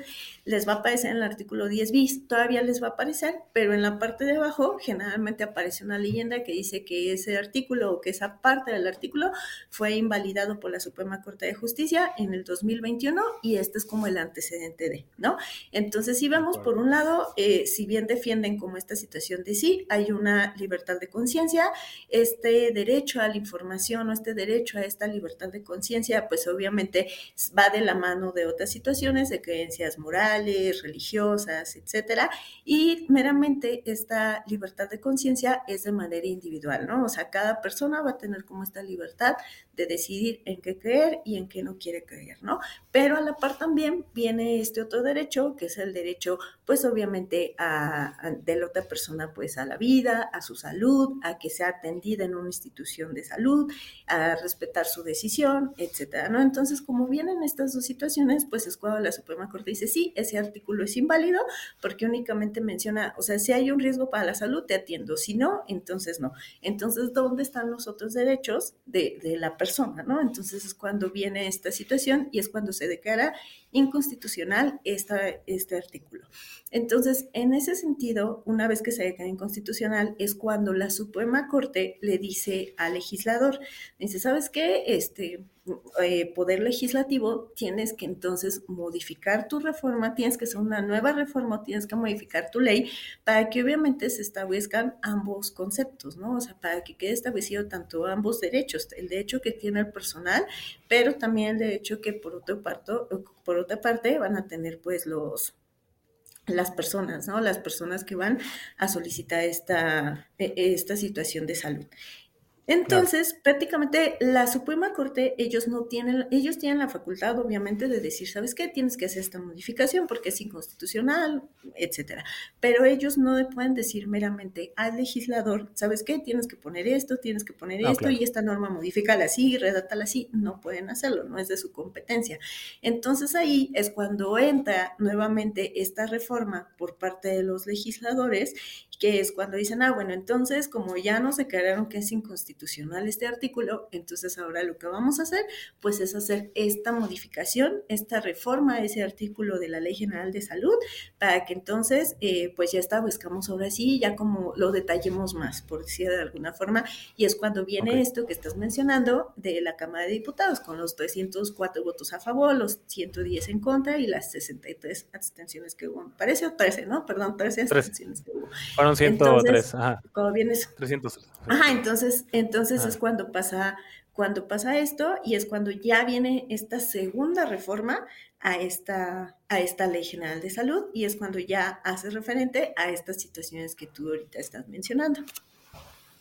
les va a aparecer en el artículo diez bis, todavía les va a aparecer, pero en la parte de abajo generalmente aparece una leyenda que dice que ese artículo o que esa parte del artículo fue invalidado por la Suprema Corte de Justicia en el dos mil veintiuno y este es como el antecedente de, ¿no? Entonces, si vemos, por un lado, eh, si bien defienden como esta situación de sí, hay una libertad de conciencia, este derecho a la información o este derecho a esta libertad de conciencia, pues obviamente va de la mano de otras situaciones, de creencias morales, religiosas, etcétera, y meramente esta libertad de conciencia es de manera individual, ¿no? O sea, cada persona va a tener como esta libertad de decidir en qué creer y en qué no quiere creer, ¿no? Pero a la par también viene este otro derecho, que es el derecho, pues obviamente, a, a, de la otra persona, pues a la vida, a su salud, a que sea atendida en una institución de salud, a respetar su decisión, etcétera, ¿no? Entonces, como vienen estas dos situaciones, pues es cuando la Suprema Corte dice, sí, ese artículo es inválido porque únicamente menciona, o sea, si hay un riesgo para la salud, te atiendo, si no, entonces no. Entonces, ¿dónde están los otros derechos de, de la persona, no? Entonces es cuando viene esta situación y es cuando se declara inconstitucional esta, este artículo. Entonces, en ese sentido, una vez que se declara inconstitucional, es cuando la Suprema Corte le dice al legislador, dice, ¿sabes qué? Este... Eh, poder legislativo, tienes que entonces modificar tu reforma, tienes que hacer una nueva reforma, tienes que modificar tu ley para que obviamente se establezcan ambos conceptos, ¿no? O sea, para que quede establecido tanto ambos derechos, el derecho que tiene el personal, pero también el derecho que por otro parto, por otra parte van a tener pues los las personas, ¿no? Las personas que van a solicitar esta, esta situación de salud. Entonces, claro, prácticamente la Suprema Corte, ellos no tienen, ellos tienen la facultad, obviamente, de decir, ¿sabes qué? Tienes que hacer esta modificación porque es inconstitucional, etcétera. Pero ellos no le pueden decir meramente al legislador, ¿sabes qué? Tienes que poner esto, tienes que poner ah, esto, claro, y esta norma modifícala así, redáctala así. No pueden hacerlo, no es de su competencia. Entonces, ahí es cuando entra nuevamente esta reforma por parte de los legisladores, que es cuando dicen, ah, bueno, entonces, como ya nos declararon que es inconstitucional este artículo, entonces ahora lo que vamos a hacer, pues es hacer esta modificación, esta reforma a ese artículo de la Ley General de Salud, para que entonces, eh, pues ya establezcamos ahora sí, ya como lo detallemos más, por decir de alguna forma, y es cuando viene okay. esto que estás mencionando de la Cámara de Diputados, con los trescientos cuatro votos a favor, los ciento diez en contra y las sesenta y tres abstenciones que hubo, parece trece, ¿no? Perdón, trece abstenciones que hubo. Bueno, ciento tres, ajá. Cuando vienes... trescientos. Ajá, entonces, entonces ajá. es cuando pasa, cuando pasa esto y es cuando ya viene esta segunda reforma a esta, a esta Ley General de Salud y es cuando ya hace referente a estas situaciones que tú ahorita estás mencionando.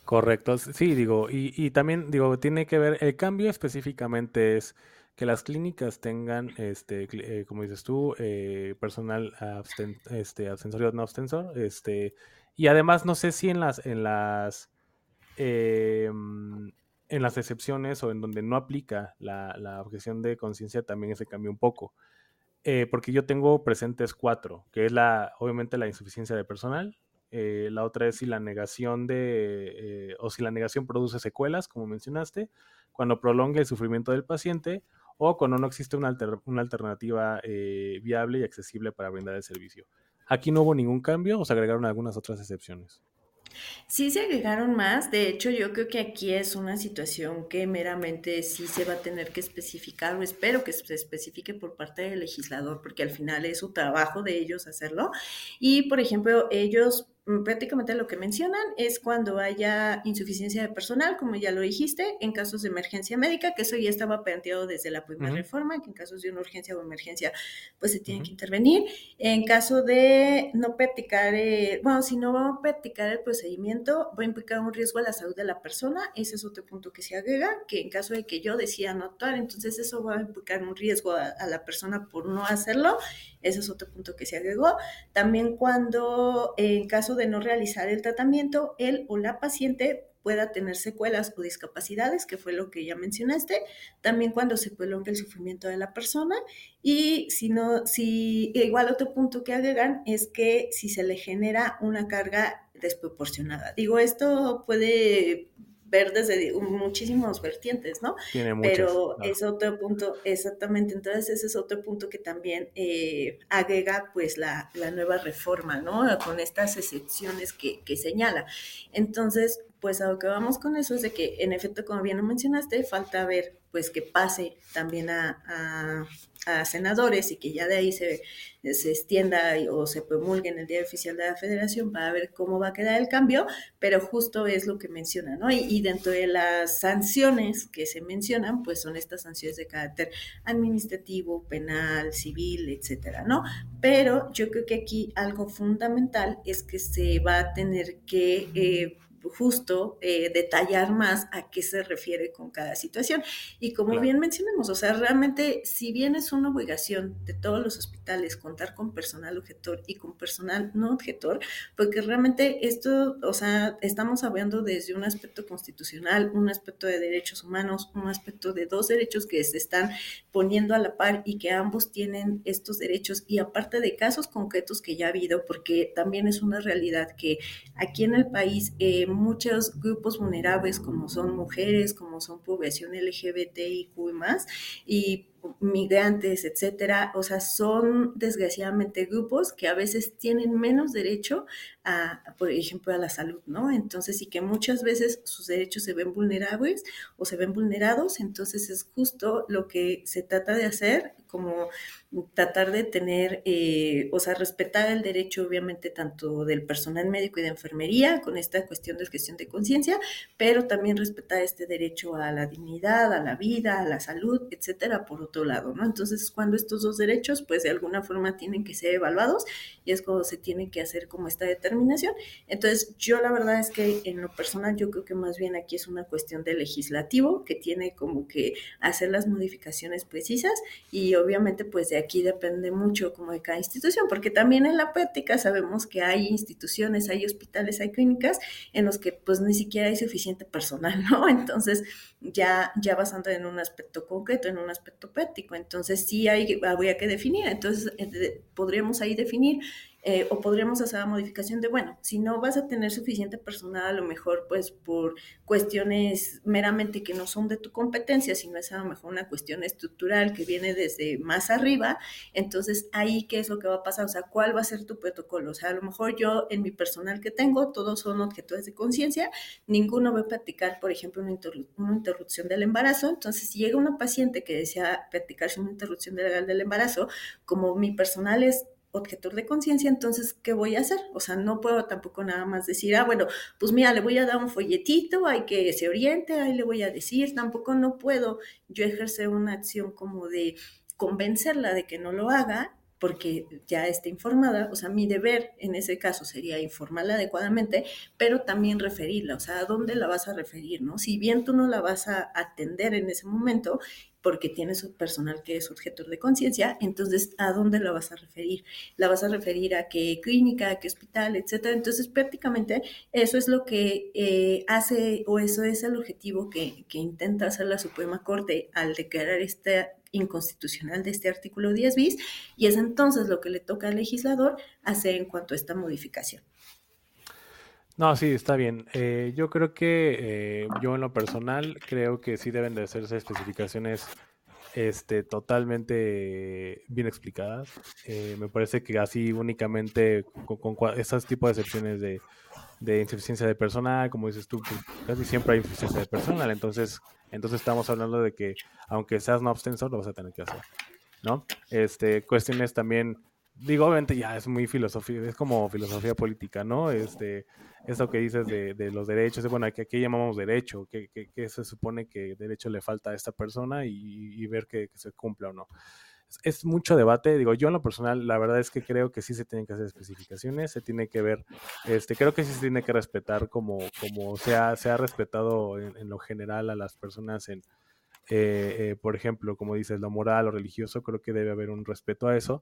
Correcto, sí, digo, y, y también, digo, tiene que ver, el cambio específicamente es que las clínicas tengan, este, eh, como dices tú, eh, personal absten, este, abstensorio, no abstensor, este... Y además no sé si en las en las eh, en las excepciones o en donde no aplica la, la objeción de conciencia también se cambia un poco. Eh, porque yo tengo presentes cuatro, que es la obviamente la insuficiencia de personal, eh, la otra es si la negación de eh, o si la negación produce secuelas, como mencionaste, cuando prolonga el sufrimiento del paciente o cuando no existe una, alter, una alternativa eh, viable y accesible para brindar el servicio. Aquí no hubo ningún cambio, o se agregaron algunas otras excepciones. Sí se agregaron más. De hecho, yo creo que aquí es una situación que meramente sí se va a tener que especificar, o espero que se especifique por parte del legislador, porque al final es su trabajo de ellos hacerlo. Y, por ejemplo, ellos prácticamente lo que mencionan es cuando haya insuficiencia de personal, como ya lo dijiste, en casos de emergencia médica, que eso ya estaba planteado desde la primera uh-huh. reforma, que en casos de una urgencia o emergencia, pues se tiene uh-huh. que intervenir. En caso de no practicar, el, bueno, si no vamos a practicar el procedimiento, va a implicar un riesgo a la salud de la persona. Ese es otro punto que se agrega, que en caso de que yo decida no actuar, entonces eso va a implicar un riesgo a, a la persona por no hacerlo. Ese es otro punto que se agregó. También cuando, en caso de no realizar el tratamiento, él o la paciente pueda tener secuelas o discapacidades, que fue lo que ya mencionaste, también cuando se prolonga el sufrimiento de la persona, y si no, si igual otro punto que agregan es que si se le genera una carga desproporcionada. Digo, esto puede ver desde muchísimos vertientes, ¿no? Tiene muchas, pero no. Es otro punto, exactamente, entonces ese es otro punto que también eh, agrega pues la, la nueva reforma, ¿no? Con estas excepciones que, que señala. Entonces, pues a lo que vamos con eso es de que, en efecto, como bien lo mencionaste, falta ver pues que pase también a, a a senadores y que ya de ahí se, se extienda o se promulgue en el Diario Oficial de la Federación para ver cómo va a quedar el cambio, pero justo es lo que menciona, ¿no? Y, y dentro de las sanciones que se mencionan, pues son estas sanciones de carácter administrativo, penal, civil, etcétera, ¿no? Pero yo creo que aquí algo fundamental es que se va a tener que eh, justo eh, detallar más a qué se refiere con cada situación. Y como claro. bien mencionamos, o sea, realmente si bien es una obligación de todos los hospitales contar con personal objetor y con personal no objetor, porque realmente esto, o sea, estamos hablando desde un aspecto constitucional, un aspecto de derechos humanos, un aspecto de dos derechos que se están poniendo a la par y que ambos tienen estos derechos, y aparte de casos concretos que ya ha habido, porque también es una realidad que aquí en el país eh, muchos grupos vulnerables, como son mujeres, como son población L G B T I Q y más, y migrantes, etcétera, o sea, son desgraciadamente grupos que a veces tienen menos derecho a, por ejemplo, a la salud, ¿no? Entonces, y que muchas veces sus derechos se ven vulnerables o se ven vulnerados, entonces es justo lo que se trata de hacer, como tratar de tener, eh, o sea, respetar el derecho, obviamente, tanto del personal médico y de enfermería, con esta cuestión de gestión de conciencia, pero también respetar este derecho a la dignidad, a la vida, a la salud, etcétera, por otro lado, ¿no? Entonces, cuando estos dos derechos, pues, de alguna forma tienen que ser evaluados, y es cuando se tiene que hacer como esta determinación. Entonces, yo la verdad es que en lo personal, yo creo que más bien aquí es una cuestión de legislativo, que tiene como que hacer las modificaciones precisas, y obviamente, pues, de aquí depende mucho como de cada institución, porque también en la práctica sabemos que hay instituciones, hay hospitales, hay clínicas en los que, pues, ni siquiera hay suficiente personal, ¿no? Entonces, ya, ya basando en un aspecto concreto, en un aspecto práctico, entonces sí hay, habría que definir, entonces eh, podríamos ahí definir eh, o podríamos hacer la modificación de, bueno, si no vas a tener suficiente personal, a lo mejor pues por cuestiones meramente que no son de tu competencia, sino es a lo mejor una cuestión estructural que viene desde más arriba, entonces ahí qué es lo que va a pasar, o sea, cuál va a ser tu protocolo, o sea, a lo mejor yo en mi personal que tengo, todos son objetores de conciencia, ninguno va a practicar, por ejemplo, una, interru- una interrupción del embarazo, entonces si llega una paciente que desea practicarse una interrupción legal del embarazo, como mi personal es objetor de conciencia, entonces, ¿qué voy a hacer? O sea, no puedo tampoco nada más decir, ah, bueno, pues mira, le voy a dar un folletito, hay que se oriente, ahí le voy a decir, tampoco no puedo yo ejercer una acción como de convencerla de que no lo haga, porque ya está informada, o sea, mi deber en ese caso sería informarla adecuadamente, pero también referirla, o sea, ¿a dónde la vas a referir, no? Si bien tú no la vas a atender en ese momento, porque tiene su personal que es objetor de conciencia, entonces, ¿a dónde la vas a referir? ¿La vas a referir a qué clínica, a qué hospital, etcétera? Entonces, prácticamente eso es lo que eh, hace, o eso es el objetivo que, que intenta hacer la Suprema Corte al declarar esta inconstitucional de este artículo diez bis, y es entonces lo que le toca al legislador hacer en cuanto a esta modificación. No, sí, está bien. Eh, yo creo que eh, yo en lo personal creo que sí deben de hacerse especificaciones este, totalmente bien explicadas. Eh, me parece que así únicamente con, con, con esos tipos de excepciones de de insuficiencia de personal, como dices tú, pues casi siempre hay insuficiencia de personal, entonces, entonces estamos hablando de que aunque seas no abstenso, lo vas a tener que hacer, ¿no? Este, cuestiones también, digo, obviamente ya es muy filosofía, es como filosofía política, ¿no? Este, eso que dices de, de los derechos, bueno, ¿a qué llamamos derecho? ¿Qué, qué, qué se supone que derecho le falta a esta persona? Y, y ver que, que se cumpla o no. Es, es mucho debate, digo, yo en lo personal, la verdad es que creo que sí se tienen que hacer especificaciones, se tiene que ver, este, creo que sí se tiene que respetar como, como se ha, se ha respetado en, en lo general a las personas en... Eh, eh, por ejemplo, como dices, lo moral o religioso, creo que debe haber un respeto a eso,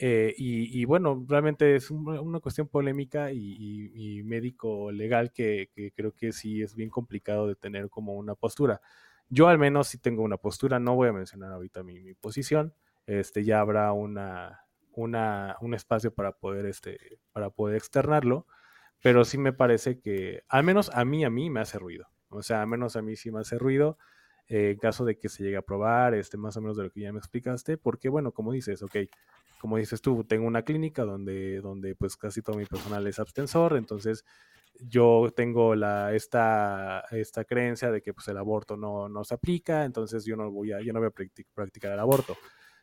eh, y, y bueno, realmente es un, una cuestión polémica y, y, y médico-legal que, que creo que sí es bien complicado de tener como una postura. Yo al menos sí tengo una postura, no voy a mencionar ahorita mi, mi posición, este, ya habrá una, una, un espacio para poder, este, para poder externarlo, pero sí me parece que, al menos a mí, a mí me hace ruido, o sea, al menos a mí sí me hace ruido, en eh, caso de que se llegue a aprobar, este, más o menos de lo que ya me explicaste, porque bueno, como dices, ok, como dices tú, tengo una clínica donde, donde pues casi todo mi personal es abstensor, entonces yo tengo la, esta, esta creencia de que pues el aborto no, no se aplica, entonces yo no voy a, yo no voy a practic- practicar el aborto.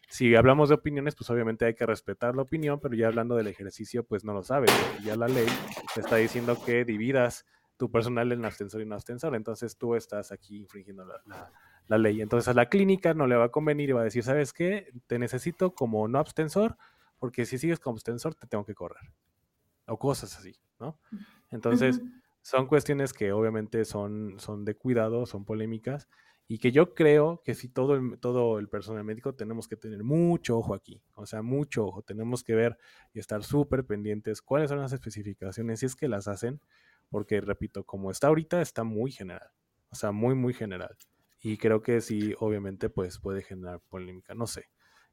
Si hablamos de opiniones, pues obviamente hay que respetar la opinión, pero ya hablando del ejercicio, pues no lo sabes, ya la ley te está diciendo que dividas tu personal en abstensor y no abstensor, entonces tú estás aquí infringiendo la, la, la ley. Entonces a la clínica no le va a convenir y va a decir, ¿sabes qué? Te necesito como no abstensor, porque si sigues como abstensor te tengo que correr. O cosas así, ¿no? Entonces uh-huh. son cuestiones que obviamente son, son de cuidado, son polémicas, y que yo creo que si todo el, todo el personal médico tenemos que tener mucho ojo aquí, o sea, mucho ojo, tenemos que ver y estar súper pendientes cuáles son las especificaciones, si es que las hacen, porque, repito, como está ahorita, está muy general. O sea, muy, muy general. Y creo que sí, obviamente, pues puede generar polémica. No sé.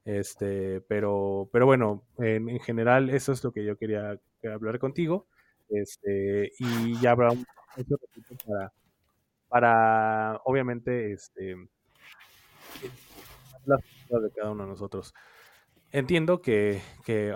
este Pero pero bueno, en, en general, eso es lo que yo quería hablar contigo. este Y ya habrá un para, para obviamente, este las cosas de cada uno de nosotros. Entiendo que, que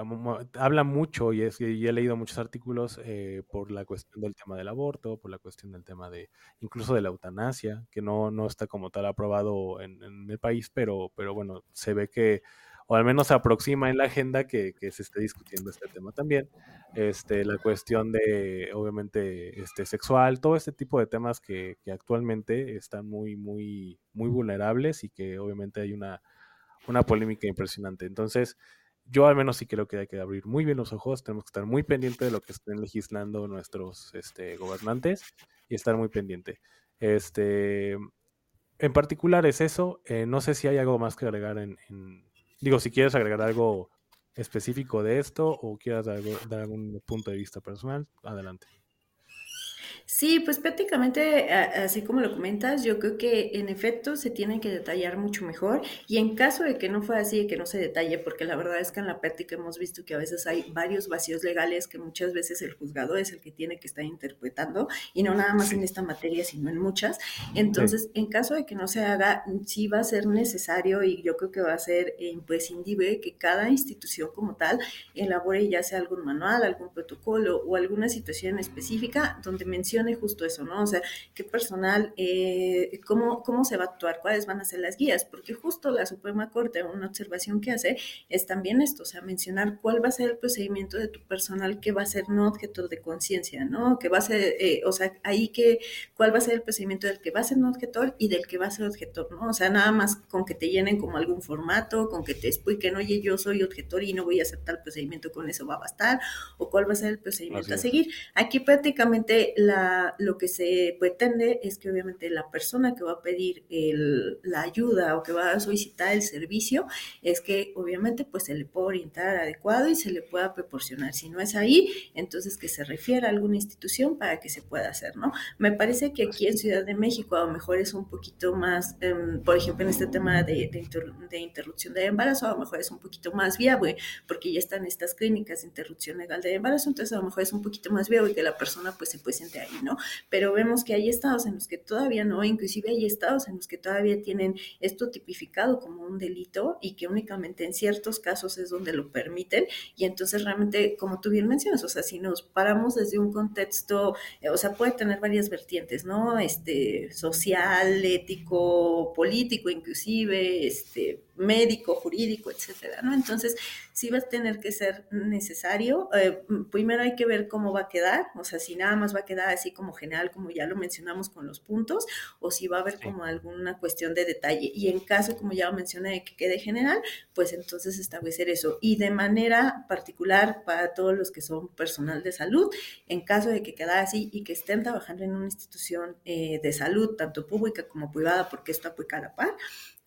habla mucho y, es, y he leído muchos artículos eh, por la cuestión del tema del aborto, por la cuestión del tema de incluso de la eutanasia, que no, no está como tal aprobado en, en el país, pero, pero bueno, se ve que, o al menos se aproxima en la agenda que, que se esté discutiendo este tema también. Este, la cuestión de, obviamente, este, sexual, todo este tipo de temas que, que actualmente están muy, muy, muy vulnerables y que obviamente hay una... una polémica impresionante. Entonces, yo al menos sí creo que hay que abrir muy bien los ojos, tenemos que estar muy pendiente de lo que estén legislando nuestros este, gobernantes y estar muy pendiente. Este, en particular es eso, eh, no sé si hay algo más que agregar en, en... Digo, si quieres agregar algo específico de esto o quieras dar, dar algún punto de vista personal, adelante. Sí, pues prácticamente así como lo comentas, yo creo que en efecto se tiene que detallar mucho mejor y en caso de que no fuera así, que no se detalle, porque la verdad es que en la práctica hemos visto que a veces hay varios vacíos legales que muchas veces el juzgado es el que tiene que estar interpretando y no nada más en esta materia, sino en muchas. Entonces, en caso de que no se haga, sí va a ser necesario y yo creo que va a ser imprescindible que cada institución como tal elabore ya sea algún manual, algún protocolo o alguna situación específica donde mencione justo eso, ¿no? O sea, qué personal, eh, cómo, cómo se va a actuar, cuáles van a ser las guías, porque justo la Suprema Corte, una observación que hace, es también esto, o sea, mencionar cuál va a ser el procedimiento de tu personal que va a ser no objeto de conciencia, ¿no? Que va a ser, eh, o sea, ahí que, cuál va a ser el procedimiento del que va a ser no objetor y del que va a ser objetor, ¿no? O sea, nada más con que te llenen como algún formato, con que te expliquen, oye, yo soy objetor y no voy a aceptar el procedimiento, con eso va a bastar, o cuál va a ser el procedimiento a seguir. Aquí prácticamente la lo que se pretende es que obviamente la persona que va a pedir el, la ayuda o que va a solicitar el servicio es que obviamente pues se le pueda orientar adecuado y se le pueda proporcionar. Si no es ahí, entonces que se refiera a alguna institución para que se pueda hacer, ¿no? Me parece que aquí en Ciudad de México a lo mejor es un poquito más, eh, por ejemplo en este tema de, de, inter, de interrupción de embarazo, a lo mejor es un poquito más viable porque ya están estas clínicas de interrupción legal de embarazo, entonces a lo mejor es un poquito más viable que la persona pues se presente ahí, ¿no? Pero vemos que hay estados en los que todavía no, inclusive hay estados en los que todavía tienen esto tipificado como un delito y que únicamente en ciertos casos es donde lo permiten, y entonces realmente, como tú bien mencionas, o sea, si nos paramos desde un contexto, o sea, puede tener varias vertientes, ¿no? Este, social, ético, político, inclusive, este, médico, jurídico, etcétera, ¿no? Entonces, sí va a tener que ser necesario. Eh, primero hay que ver cómo va a quedar, o sea, si nada más va a quedar así como general, como ya lo mencionamos con los puntos, o si va a haber sí. como alguna cuestión de detalle. Y en caso, como ya lo mencioné, de que quede general, pues entonces establecer eso. Y de manera particular para todos los que son personal de salud, en caso de que quedara así y que estén trabajando en una institución eh, de salud, tanto pública como privada, porque esto aplica a la par,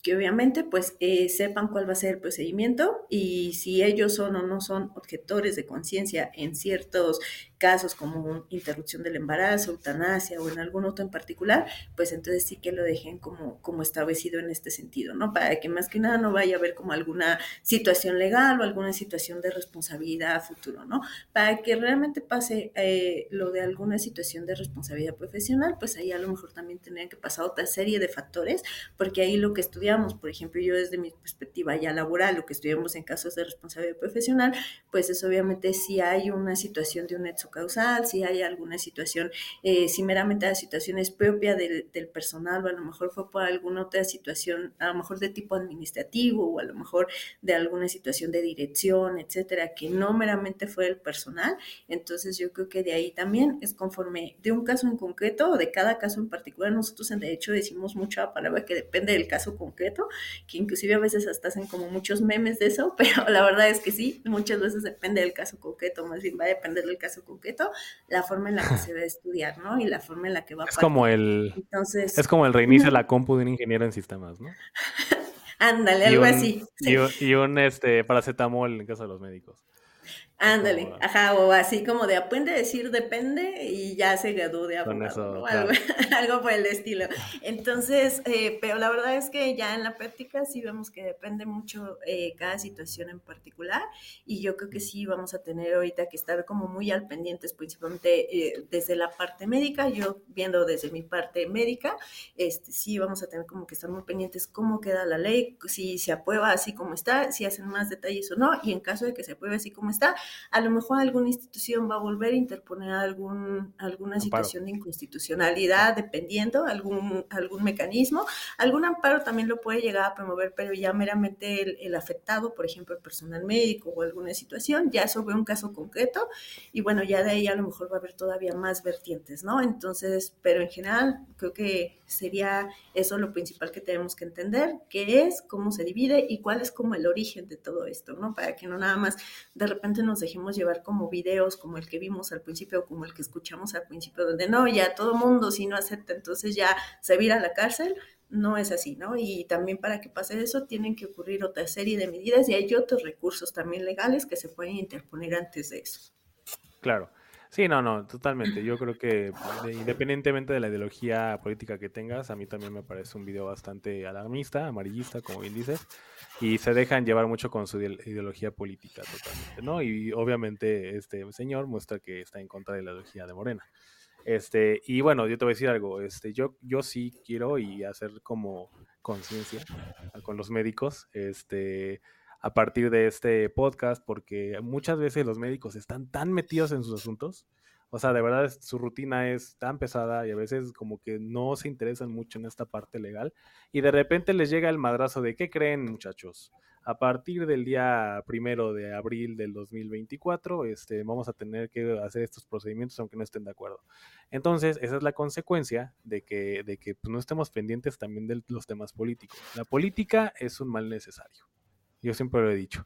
que obviamente pues eh, sepan cuál va a ser el procedimiento y si ellos son o no son objetores de conciencia en ciertos casos como interrupción del embarazo, eutanasia o en algún otro en particular, pues entonces sí que lo dejen como, como establecido en este sentido, ¿no? Para que más que nada no vaya a haber como alguna situación legal o alguna situación de responsabilidad a futuro, ¿no? Para que realmente pase eh, lo de alguna situación de responsabilidad profesional, pues ahí a lo mejor también tendrían que pasar otra serie de factores, porque ahí lo que estudiamos, por ejemplo, yo desde mi perspectiva ya laboral, lo que estudiamos en casos de responsabilidad profesional, pues es obviamente si hay una situación de un nexo causal, si hay alguna situación, eh, si meramente la situación es propia del, del personal, o a lo mejor fue por alguna otra situación, a lo mejor de tipo administrativo, o a lo mejor de alguna situación de dirección, etcétera, que no meramente fue el personal. Entonces yo creo que de ahí también es conforme de un caso en concreto, o de cada caso en particular. Nosotros en derecho decimos mucha palabra que depende del caso concreto, que inclusive a veces hasta hacen como muchos memes de eso, pero la verdad es que sí, muchas veces depende del caso concreto, más bien va a depender del caso concreto, la forma en la que se va a estudiar, ¿no? Y la forma en la que va a partir. Es como el, Entonces, es como el reinicio de la compu de un ingeniero en sistemas, ¿no? Ándale, algo un, así. Sí. Y un, y un este, paracetamol en caso de los médicos. Ándale, como, ajá, o así como de aprende a decir depende y ya se graduó de abogado, eso, ¿no? Claro. Algo, algo por el estilo. Entonces, eh, pero la verdad es que ya en la práctica sí vemos que depende mucho eh, cada situación en particular, y yo creo que sí vamos a tener ahorita que estar como muy al pendientes, principalmente eh, desde la parte médica. Yo viendo desde mi parte médica, este, sí vamos a tener como que estar muy pendientes cómo queda la ley, si se aprueba así como está, si hacen más detalles o no, y en caso de que se apruebe así como está, a lo mejor alguna institución va a volver a interponer algún, alguna amparo. Situación de inconstitucionalidad, dependiendo, algún, algún mecanismo. Algún amparo también lo puede llegar a promover, pero ya meramente el, el afectado, por ejemplo, el personal médico o alguna situación, ya sobre un caso concreto, y bueno, ya de ahí a lo mejor va a haber todavía más vertientes, ¿no? Entonces, pero en general, creo que sería eso lo principal que tenemos que entender, qué es, cómo se divide y cuál es como el origen de todo esto, ¿no? Para que no nada más de repente nos dejemos llevar como videos como el que vimos al principio o como el que escuchamos al principio, donde no, ya todo mundo si no acepta, entonces ya se vira a la cárcel. No es así, ¿no? Y también para que pase eso tienen que ocurrir otra serie de medidas y hay otros recursos también legales que se pueden interponer antes de eso. Claro. Sí, no, no, totalmente. Yo creo que independientemente de la ideología política que tengas, a mí también me parece un video bastante alarmista, amarillista, como bien dices, y se dejan llevar mucho con su ideología política totalmente, ¿no? Y obviamente este señor muestra que está en contra de la ideología de Morena. Este, y bueno, yo te voy a decir algo, este, yo, yo sí quiero y hacer como conciencia con los médicos, este... a partir de este podcast, porque muchas veces los médicos están tan metidos en sus asuntos, o sea, de verdad su rutina es tan pesada y a veces como que no se interesan mucho en esta parte legal, y de repente les llega el madrazo de, ¿qué creen, muchachos? A partir del día primero de abril del dos mil veinticuatro, este, vamos a tener que hacer estos procedimientos aunque no estén de acuerdo. Entonces, esa es la consecuencia de que, de que pues, no estemos pendientes también de los temas políticos. La política es un mal necesario. Yo siempre lo he dicho.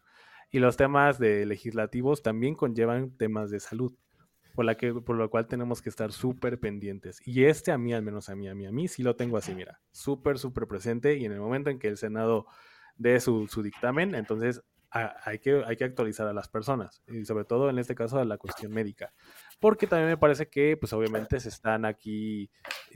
Y los temas de legislativos también conllevan temas de salud, por, la que, por lo cual tenemos que estar súper pendientes. Y este a mí, al menos a mí, a mí, a mí, sí lo tengo así, mira, súper, súper presente. Y en el momento en que el Senado dé su, su dictamen, entonces hay que, hay que actualizar a las personas, y sobre todo en este caso a la cuestión médica, porque también me parece que pues obviamente se están aquí,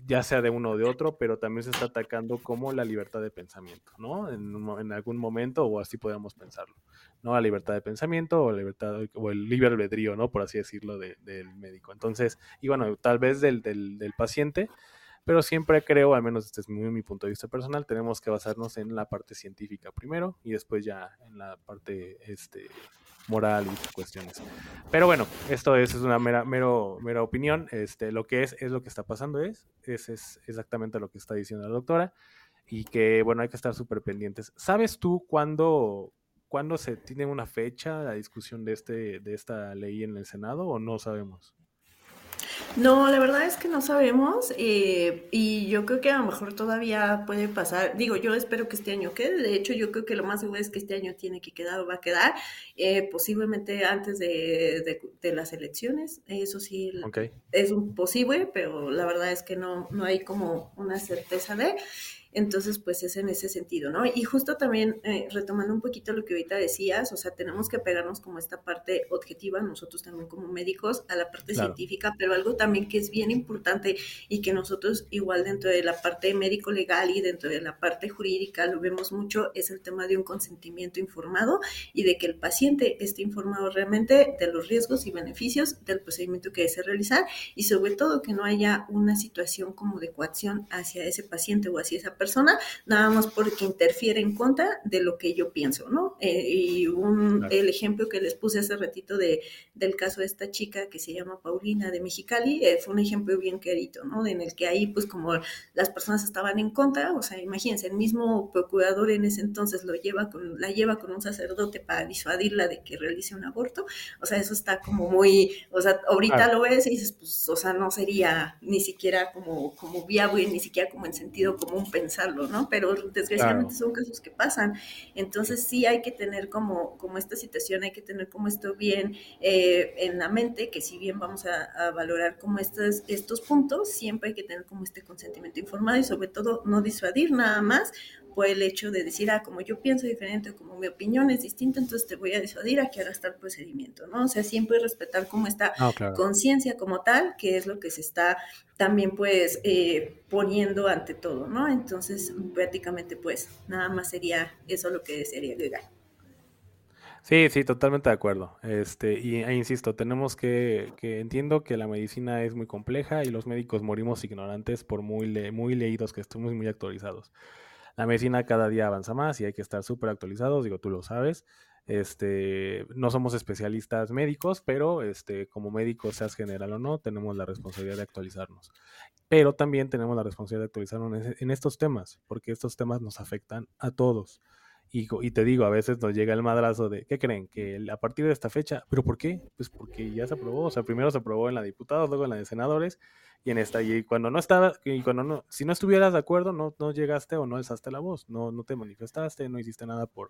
ya sea de uno o de otro, pero también se está atacando como la libertad de pensamiento, ¿no? En, un, en algún momento, o así podemos pensarlo, ¿no? La libertad de pensamiento o, libertad, o el libre albedrío, ¿no? Por así decirlo, de, del médico. Entonces, y bueno, tal vez del, del, del paciente, pero siempre creo, al menos este es mi, mi punto de vista personal, tenemos que basarnos en la parte científica primero y después ya en la parte este, moral y cuestiones. Pero bueno, esto es, es una mera, mero, mera opinión. Este, lo que es, es lo que está pasando, es, es, es exactamente lo que está diciendo la doctora, y que bueno, hay que estar súper pendientes. ¿Sabes tú cuándo, cuándo se tiene una fecha la discusión de, este, de esta ley en el Senado, o no sabemos? No, la verdad es que no sabemos, eh, y yo creo que a lo mejor todavía puede pasar. Digo, yo espero que este año quede. De hecho, yo creo que lo más seguro es que este año tiene que quedar o va a quedar, eh, posiblemente antes de, de, de las elecciones. Eso sí, okay. Es posible, pero la verdad es que no, no hay como una certeza de... Entonces, pues es en ese sentido, ¿no? Y justo también, eh, retomando un poquito lo que ahorita decías, o sea, tenemos que pegarnos como esta parte objetiva, nosotros también como médicos, a la parte claro. científica, pero algo también que es bien importante y que nosotros igual dentro de la parte médico-legal y dentro de la parte jurídica lo vemos mucho, es el tema de un consentimiento informado y de que el paciente esté informado realmente de los riesgos y beneficios del procedimiento que desea realizar, y sobre todo que no haya una situación como de coacción hacia ese paciente o hacia esa persona, nada más porque interfiere en contra de lo que yo pienso, ¿no? Eh, y un, claro. el ejemplo que les puse hace ratito de, del caso de esta chica que se llama Paulina de Mexicali, eh, fue un ejemplo bien clarito, ¿no? En el que ahí, pues, como las personas estaban en contra, o sea, imagínense, el mismo procurador en ese entonces lo lleva con, la lleva con un sacerdote para disuadirla de que realice un aborto, o sea, eso está como muy, o sea, ahorita claro. lo ves y dices, pues, o sea, no sería ni siquiera como, como viable, ni siquiera como en sentido común pensar pensarlo, ¿no? Pero desgraciadamente claro. son casos que pasan. Entonces sí hay que tener como, como esta situación, hay que tener como esto bien eh, en la mente, que si bien vamos a, a valorar como estos, estos puntos, siempre hay que tener como este consentimiento informado y sobre todo no disuadir nada más por el hecho de decir, ah, como yo pienso diferente, como mi opinión es distinta, entonces te voy a disuadir a que hagas tal procedimiento, ¿no? O sea, siempre respetar como esta oh, claro. conciencia como tal, que es lo que se está también, pues, eh, poniendo ante todo, ¿no? Entonces, prácticamente, pues, nada más sería eso lo que sería legal. Sí, sí, totalmente de acuerdo. Este, y e, insisto, tenemos que, que entiendo que la medicina es muy compleja y los médicos morimos ignorantes por muy, le, muy leídos que estemos, muy actualizados. La medicina cada día avanza más y hay que estar súper actualizados, digo, tú lo sabes. Este, no somos especialistas médicos, pero este, como médicos, seas general o no, tenemos la responsabilidad de actualizarnos. Pero también tenemos la responsabilidad de actualizarnos en estos temas, porque estos temas nos afectan a todos. Y, y te digo, a veces nos llega el madrazo de, ¿qué creen? Que a partir de esta fecha, ¿pero por qué? Pues porque ya se aprobó, o sea, primero se aprobó en la de diputados, luego en la de senadores, y en esta, y cuando no estaba, y cuando no, si no estuvieras de acuerdo, no, no llegaste o no alzaste la voz, no, no te manifestaste, no hiciste nada por,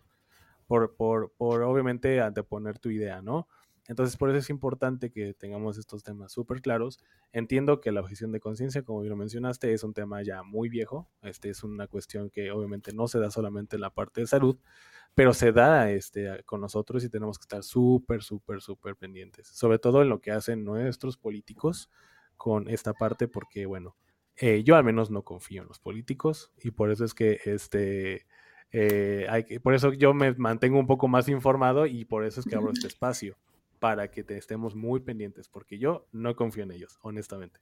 por, por, por obviamente anteponer tu idea, ¿no? Entonces, por eso es importante que tengamos estos temas súper claros. Entiendo que la objeción de conciencia, como bien lo mencionaste, es un tema ya muy viejo. Este es una cuestión que obviamente no se da solamente en la parte de salud, pero se da este, con nosotros, y tenemos que estar súper, súper, súper pendientes. Sobre todo en lo que hacen nuestros políticos con esta parte, porque, bueno, eh, yo al menos no confío en los políticos, y por eso es que... este eh, hay que, por eso yo me mantengo un poco más informado, y por eso es que abro este espacio, para que te estemos muy pendientes, porque yo no confío en ellos, honestamente.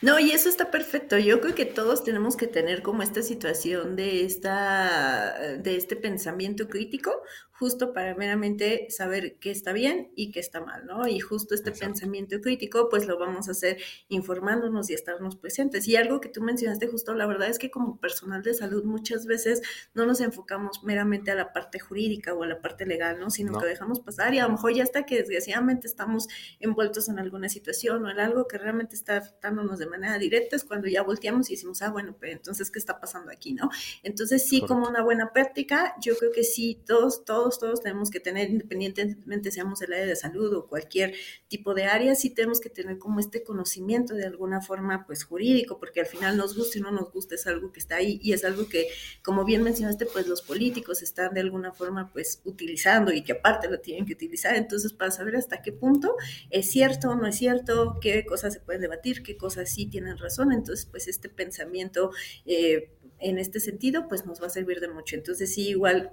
No, y eso está perfecto. Yo creo que todos tenemos que tener como esta situación de esta, de este pensamiento crítico, justo para meramente saber qué está bien y qué está mal, ¿no? Y justo este Exacto. pensamiento crítico, pues lo vamos a hacer informándonos y estarnos presentes. Y algo que tú mencionaste justo, la verdad es que como personal de salud muchas veces no nos enfocamos meramente a la parte jurídica o a la parte legal, ¿no? Sino no. que dejamos pasar, y a lo mejor ya hasta que desgraciadamente estamos envueltos en alguna situación o en algo que realmente está afectándonos de manera directa, es cuando ya volteamos y decimos, ah, bueno, pero entonces, ¿qué está pasando aquí, no? Entonces, sí, Correcto. Como una buena práctica, yo creo que sí, todos, todos, todos, todos tenemos que tener, independientemente seamos el área de salud o cualquier tipo de área, sí tenemos que tener como este conocimiento de alguna forma pues jurídico, porque al final nos gusta y no nos gusta, es algo que está ahí y es algo que, como bien mencionaste, pues los políticos están de alguna forma pues utilizando y que aparte lo tienen que utilizar, entonces para saber hasta qué punto es cierto o no es cierto, qué cosas se pueden debatir, qué cosas sí tienen razón, entonces pues este pensamiento eh, en este sentido pues nos va a servir de mucho, entonces sí igual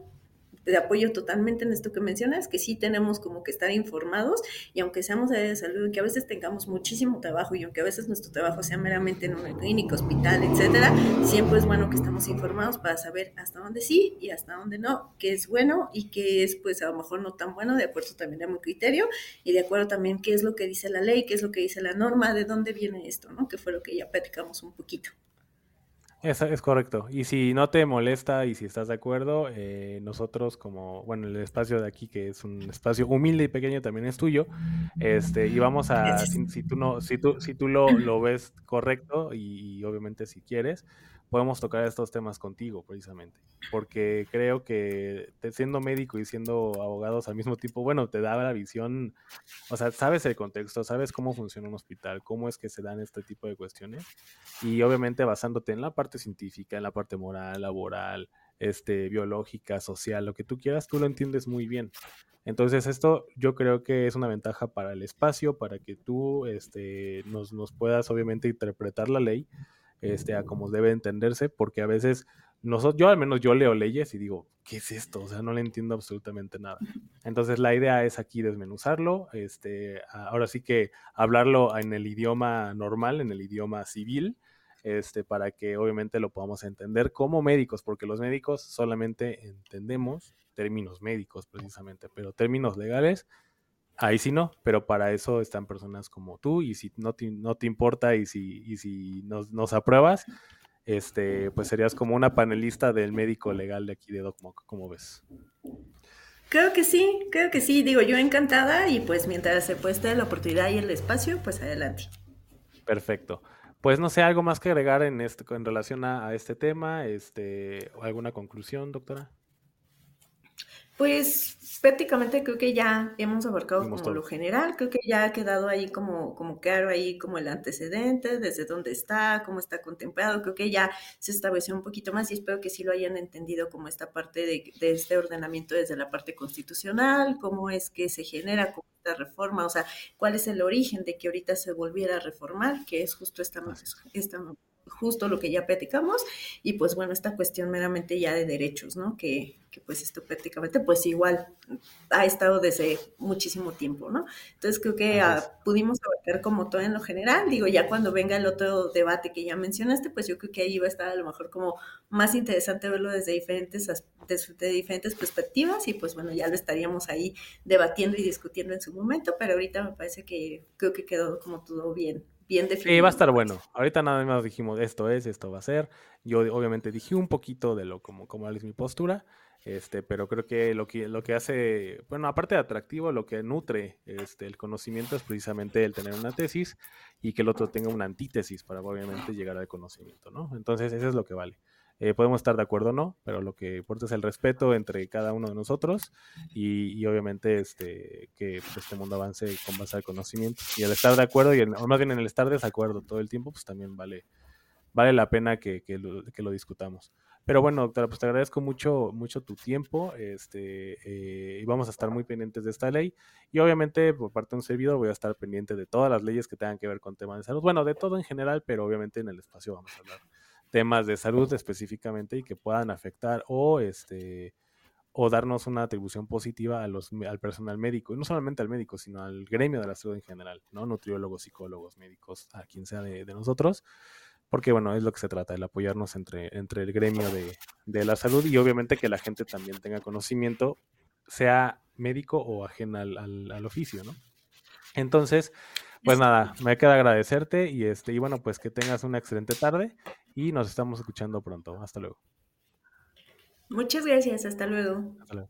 te apoyo totalmente en esto que mencionas, que sí tenemos como que estar informados y aunque seamos de salud, aunque a veces tengamos muchísimo trabajo y aunque a veces nuestro trabajo sea meramente en una clínica, hospital, etcétera, siempre es bueno que estamos informados para saber hasta dónde sí y hasta dónde no, qué es bueno y qué es pues a lo mejor no tan bueno, de acuerdo también a mi criterio y de acuerdo también qué es lo que dice la ley, qué es lo que dice la norma, de dónde viene esto, ¿no? Que fue lo que ya platicamos un poquito. Es, es correcto. Y si no te molesta y si estás de acuerdo, eh, nosotros como, bueno, el espacio de aquí, que es un espacio humilde y pequeño, también es tuyo, este, y vamos a, si, si tú, no, si tú, si tú lo, lo ves correcto y, y obviamente si quieres, podemos tocar estos temas contigo precisamente, porque creo que te, siendo médico y siendo abogados al mismo tiempo, bueno, te da la visión, o sea, sabes el contexto, sabes cómo funciona un hospital, cómo es que se dan este tipo de cuestiones y obviamente basándote en la parte científica, en la parte moral, laboral, este, biológica, social, lo que tú quieras, tú lo entiendes muy bien. Entonces esto yo creo que es una ventaja para el espacio, para que tú este, nos, nos puedas obviamente interpretar la ley este, a como debe entenderse, porque a veces nosotros, yo al menos yo leo leyes y digo, ¿qué es esto? O sea, no le entiendo absolutamente nada. Entonces la idea es aquí desmenuzarlo, este, ahora sí que hablarlo en el idioma normal, en el idioma civil, Este, para que obviamente lo podamos entender como médicos, porque los médicos solamente entendemos términos médicos precisamente, pero términos legales, ahí sí no, pero para eso están personas como tú, y si no te, no te importa y si, y si nos, nos apruebas, este, pues serías como una panelista del médico legal de aquí de DocMoc, ¿cómo ves? Creo que sí, creo que sí, digo yo encantada, y pues mientras se puesta la oportunidad y el espacio, pues adelante. Perfecto. Pues no sé, algo más que agregar en este, en relación a, a este tema, este, ¿alguna conclusión, doctora? Pues prácticamente creo que ya hemos abarcado como todo lo general, creo que ya ha quedado ahí como, como claro ahí como el antecedente, desde dónde está, cómo está contemplado, creo que ya se estableció un poquito más y espero que sí lo hayan entendido como esta parte de, de este ordenamiento desde la parte constitucional, cómo es que se genera, cómo esta reforma, o sea, cuál es el origen de que ahorita se volviera a reformar, que es justo esta, esta justo lo que ya platicamos, y pues bueno, esta cuestión meramente ya de derechos, ¿no? Que, que pues esto prácticamente pues igual ha estado desde muchísimo tiempo, ¿no? Entonces creo que ah, pudimos abarcar como todo en lo general, digo, ya cuando venga el otro debate que ya mencionaste, pues yo creo que ahí va a estar a lo mejor como más interesante verlo desde diferentes desde diferentes perspectivas, y pues bueno, ya lo estaríamos ahí debatiendo y discutiendo en su momento, pero ahorita me parece que creo que quedó como todo bien. Bien definido. Eh, va a estar bueno. Ahorita nada más dijimos esto es, esto va a ser. Yo obviamente dije un poquito de lo como, como es mi postura, este, pero creo que lo que lo que hace, bueno, aparte de atractivo, lo que nutre este, el conocimiento es precisamente el tener una tesis y que el otro tenga una antítesis para obviamente llegar al conocimiento, ¿no? Entonces eso es lo que vale. Eh, podemos estar de acuerdo o no, pero lo que importa es el respeto entre cada uno de nosotros y, y obviamente este, que pues, este mundo avance con base al conocimiento. Y el estar de acuerdo, y el, o más bien el estar desacuerdo todo el tiempo, pues también vale, vale la pena que, que, lo, que lo discutamos. Pero bueno, doctora, pues te agradezco mucho, mucho tu tiempo este, eh, y vamos a estar muy pendientes de esta ley. Y obviamente, por parte de un servidor, voy a estar pendiente de todas las leyes que tengan que ver con temas de salud. Bueno, de todo en general, pero obviamente en el espacio vamos a hablar temas de salud específicamente y que puedan afectar o este o darnos una atribución positiva a los, al personal médico, y no solamente al médico, sino al gremio de la salud en general, ¿no? Nutriólogos, psicólogos, médicos, a quien sea de, de nosotros, porque bueno, es lo que se trata, el apoyarnos entre, entre el gremio de, de la salud y obviamente que la gente también tenga conocimiento, sea médico o ajena al, al, al oficio, ¿no? Entonces, pues nada, me queda agradecerte y este y bueno, pues que tengas una excelente tarde y nos estamos escuchando pronto. Hasta luego. Muchas gracias, hasta luego. Hasta luego.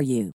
you.